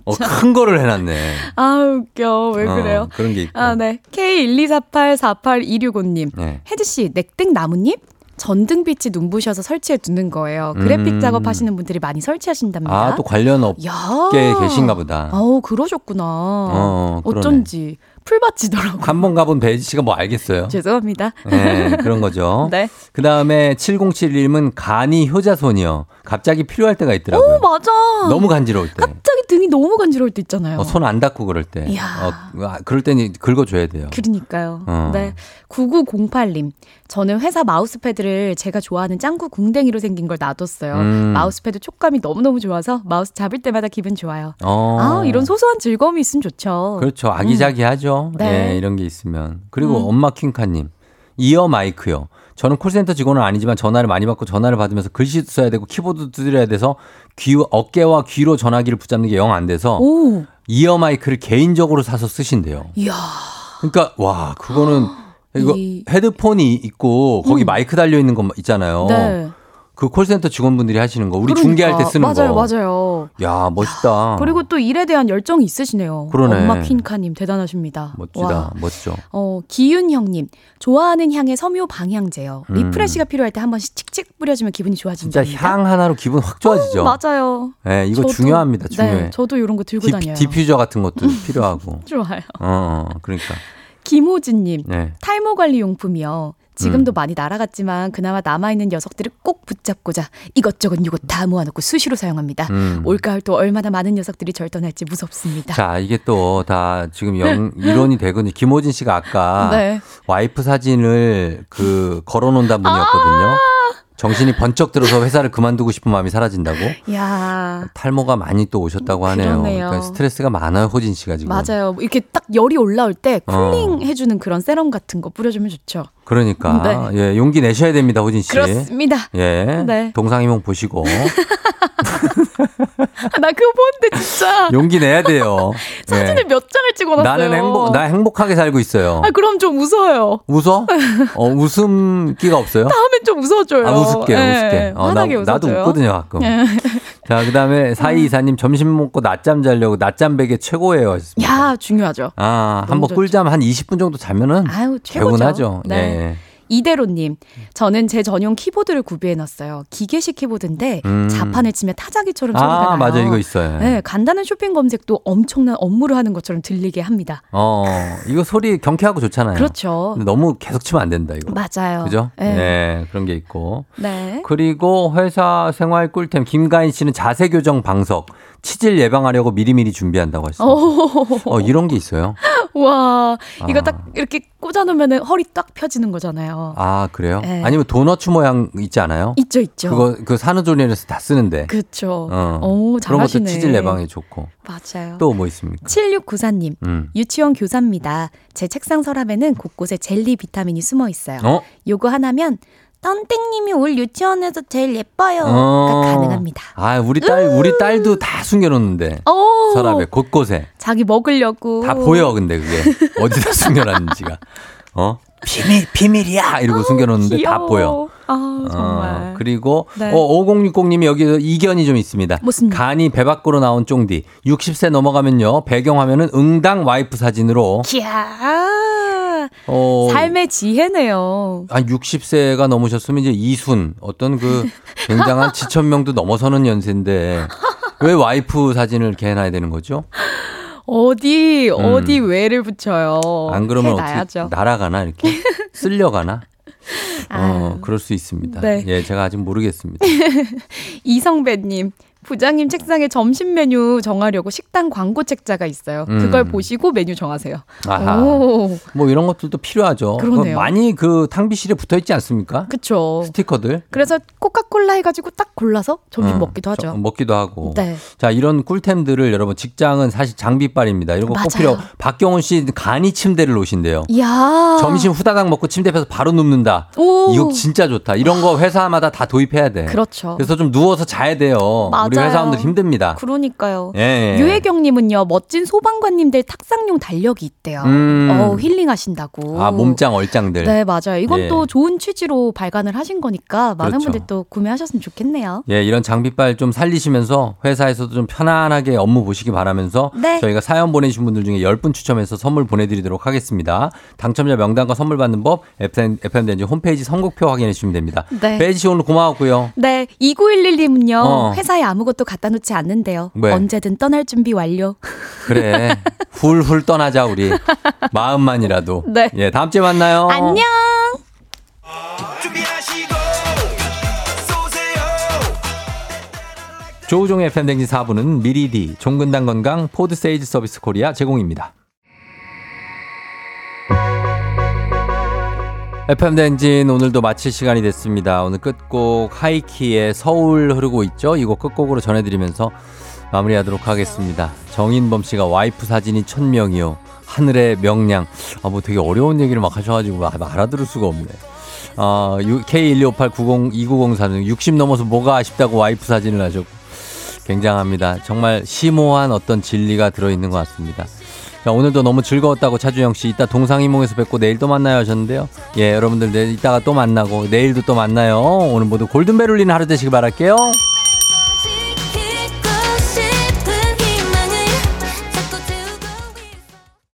어, 큰 거를 해놨네. 아, 웃겨. 왜 그래요? 어, 그런 게 있고. 아, 네. 케이 일이사팔 사팔이육오님. 네. 혜지씨, 넥땡나무님? 전등빛이 눈부셔서 설치해 두는 거예요. 그래픽 음. 작업하시는 분들이 많이 설치하신답니다. 아, 또 관련 업계에 계신가 보다. 아우, 그러셨구나. 어, 어쩐지. 풀밭이더라고요. 한번 가본 배지 씨가 뭐 알겠어요. 죄송합니다. 네, 그런 거죠. 네. 그 다음에 칠공칠일님은 간이 효자손이요. 갑자기 필요할 때가 있더라고요. 오, 맞아. 너무 간지러울 때. 갑자기 등이 너무 간지러울 때 있잖아요. 어, 손 안 닦고 그럴 때. 이야. 어, 그럴 때는 긁어줘야 돼요. 그러니까요. 어. 네. 구구공팔님. 저는 회사 마우스패드를 제가 좋아하는 짱구 궁뎅이로 생긴 걸 놔뒀어요. 음. 마우스패드 촉감이 너무너무 좋아서 마우스 잡을 때마다 기분 좋아요. 어. 아, 이런 소소한 즐거움이 있으면 좋죠. 그렇죠. 아기자기하죠. 음. 네. 네, 이런 게 있으면. 그리고 음. 엄마 킹카님. 이어 마이크요. 저는 콜센터 직원은 아니지만 전화를 많이 받고 전화를 받으면서 글씨 써야 되고 키보드 두드려야 돼서 귀, 어깨와 귀로 전화기를 붙잡는 게 영 안 돼서 오. 이어 마이크를 개인적으로 사서 쓰신대요. 이야. 그러니까 와, 그거는 이거 이... 헤드폰이 있고 거기 음. 마이크 달려 있는 거 있잖아요. 네. 그 콜센터 직원분들이 하시는 거. 우리 그러니까. 중계할 때 쓰는 맞아요, 거. 맞아요. 맞아요. 야, 멋있다. 그리고 또 일에 대한 열정이 있으시네요. 그러네. 엄마 퀸카님 대단하십니다. 멋지다. 와. 멋져. 어, 기윤형님. 좋아하는 향의 섬유 방향제요. 음. 리프레시가 필요할 때 한 번씩 칙칙 뿌려주면 기분이 좋아진다. 진짜 향 하나로 기분 확 좋아지죠. 어, 맞아요. 네, 이거 저도, 중요합니다. 중요해. 네, 저도 이런 거 들고 디, 다녀요. 디퓨저 같은 것도 필요하고. 좋아요. 어, 그러니까. 김호진님. 네. 탈모관리 용품이요. 지금도 음. 많이 날아갔지만 그나마 남아있는 녀석들을 꼭 붙잡고자 이것저것 요것 다 모아놓고 수시로 사용합니다. 음. 올가을 또 얼마나 많은 녀석들이 절 떠날지 무섭습니다. 자, 이게 또 다 지금 영, 이론이 되거든요. 김호진 씨가 아까 네. 와이프 사진을 그 걸어놓는다는 분이었거든요. 아~ 정신이 번쩍 들어서 회사를 그만두고 싶은 마음이 사라진다고? 야. 탈모가 많이 또 오셨다고 하네요. 그러니까 스트레스가 많아요, 호진 씨가 지금. 맞아요. 이렇게 딱 열이 올라올 때 쿨링 어. 해주는 그런 세럼 같은 거 뿌려주면 좋죠. 그러니까. 네. 예, 용기 내셔야 됩니다, 호진 씨. 그렇습니다. 예. 네. 동상이몽 보시고. 나 그거 보는데 진짜. 용기 내야 돼요. 사진을 예. 몇 장을 찍어놨어요. 나는 행복, 나 행복하게 살고 있어요. 아, 그럼 좀 웃어요. 웃어? 어, 웃음기가 없어요? 다음엔 좀 웃어줘요. 아, 웃을게, 예, 웃을게. 어, 나, 나도 웃거든요, 가끔. 예. 자, 그 다음에 사이이사님 점심 먹고 낮잠 자려고 낮잠 베개 최고예요. 하셨습니다. 야, 중요하죠. 아, 한번 꿀잠 한 이십 분 정도 자면은 아유, 개운하죠. 네. 예. 이대로님, 저는 제 전용 키보드를 구비해놨어요. 기계식 키보드인데 음. 자판을 치면 타자기처럼 소리가 아, 나요. 맞아, 이거 있어요. 네, 간단한 쇼핑 검색도 엄청난 업무를 하는 것처럼 들리게 합니다. 어, 이거 소리 경쾌하고 좋잖아요. 그렇죠. 너무 계속 치면 안 된다, 이거. 맞아요. 그죠? 네, 네, 그런 게 있고. 네. 그리고 회사 생활 꿀템 김가인 씨는 자세 교정 방석. 치질 예방하려고 미리미리 준비한다고 했어요. 어, 이런 게 있어요. 와, 이거 아. 딱 이렇게 꽂아놓으면 허리 딱 펴지는 거잖아요. 아, 그래요? 네. 아니면 도너츠 모양 있지 않아요? 있죠, 있죠. 그거 그 산후조리원에서 다 쓰는데. 그렇죠. 어. 오, 잘하시네. 그런 것도 치질 예방에 좋고. 맞아요. 또 뭐 있습니까? 칠육구사님, 음. 유치원 교사입니다. 제 책상 서랍에는 곳곳에 젤리 비타민이 숨어 있어요. 어? 요거 하나면 딴땡님이 올 유치원에서 제일 예뻐요. 어~ 가능합니다. 아, 우리 딸, 음~ 우리 딸도 다 숨겨놓는데. 서랍에, 곳곳에. 자기 먹으려고. 다 보여, 근데 그게. 어디다 숨겨놨는지가. 어? 비밀, 비밀이야! 이러고 숨겨놓는데 귀여워. 다 보여. 아, 정말. 어, 그리고 네. 어, 오공육공님이 여기서 이견이 좀 있습니다. 무슨요? 간이 배 밖으로 나온 쫑디. 육십 세 넘어가면요. 배경화면은 응당 와이프 사진으로. 이야. 어, 삶의 지혜네요. 한 육십 세가 넘으셨으면 이제 이순 어떤 그 굉장한 지천명도 넘어서는 연세인데 왜 와이프 사진을 이렇게 해놔야 되는 거죠? 어디 음. 어디 왜를 붙여요. 안 그러면 해놔야죠. 어떻게 날아가나 이렇게 쓸려가나. 어, 그럴 수 있습니다. 네. 예, 제가 아직 모르겠습니다. 이성배님. 부장님 책상에 점심 메뉴 정하려고 식당 광고 책자가 있어요. 음. 그걸 보시고 메뉴 정하세요. 아하. 오. 뭐 이런 것들도 필요하죠. 그러네요. 많이 그 탕비실에 붙어있지 않습니까? 그렇죠. 스티커들. 그래서 코카콜라 해가지고 딱 골라서 점심 음. 먹기도 하죠. 먹기도 하고. 네. 자, 이런 꿀템들을 여러분, 직장은 사실 장비빨입니다. 이런 거 꼭 필요. 박경훈 씨 간이 침대를 놓으신대요. 이야. 점심 후다닥 먹고 침대 펴서 바로 눕는다. 오. 이거 진짜 좋다. 이런 거 회사마다 다 도입해야 돼. 그렇죠. 그래서 좀 누워서 자야 돼요. 맞아요. 우리 회사원들 힘듭니다. 그러니까요. 예. 유혜경님은요, 멋진 소방관님들 탁상용 달력이 있대요. 음. 어우, 힐링하신다고. 아, 몸짱 얼짱들. 네, 맞아요. 이건 예. 또 좋은 취지로 발간을 하신 거니까 많은 그렇죠. 분들 또 구매하셨으면 좋겠네요. 예, 이런 장비빨 좀 살리시면서 회사에서도 좀 편안하게 업무 보시기 바라면서 네. 저희가 사연 보내주신 분들 중에 열 분 추첨해서 선물 보내드리도록 하겠습니다. 당첨자 명단과 선물 받는 법 에프엠, 에프엠 대행진 홈페이지 선곡표 확인해 주시면 됩니다. 네. 배혜지씨 오늘 고마웠고요. 네. 이구일일님은요. 어. 회사에 아무것도 갖다 놓지 않는데요. 왜? 언제든 떠날 준비 완료. 그래. 훌훌 떠나자 우리. 마음만이라도. 네. 예, 다음 주에 만나요. 안녕. 조우종의 에프엠 대행진 사 부는 미리디, 종근당 건강, 포드세이즈 서비스 코리아 제공입니다. 에프엠 대행진 오늘도 마칠 시간이 됐습니다. 오늘 끝곡 하이키의 서울 흐르고 있죠. 이거 끝곡으로 전해드리면서 마무리하도록 하겠습니다. 정인범 씨가 와이프 사진이 천명이요. 하늘의 명량. 아, 뭐 되게 어려운 얘기를 막 하셔가지고 막 알아들을 수가 없네. 어, 케이 일이오팔 구공이구공사는 육십 넘어서 뭐가 아쉽다고 와이프 사진을 하셨고. 굉장합니다. 정말 심오한 어떤 진리가 들어있는 것 같습니다. 자, 오늘도 너무 즐거웠다고 차주영 씨, 이따 동상이몽에서 뵙고 내일 또 만나요 하셨는데요. 예, 여러분들 내일 이따가 또 만나고 내일도 또 만나요. 오늘 모두 골든벨 울리는 하루 되시길 바랄게요.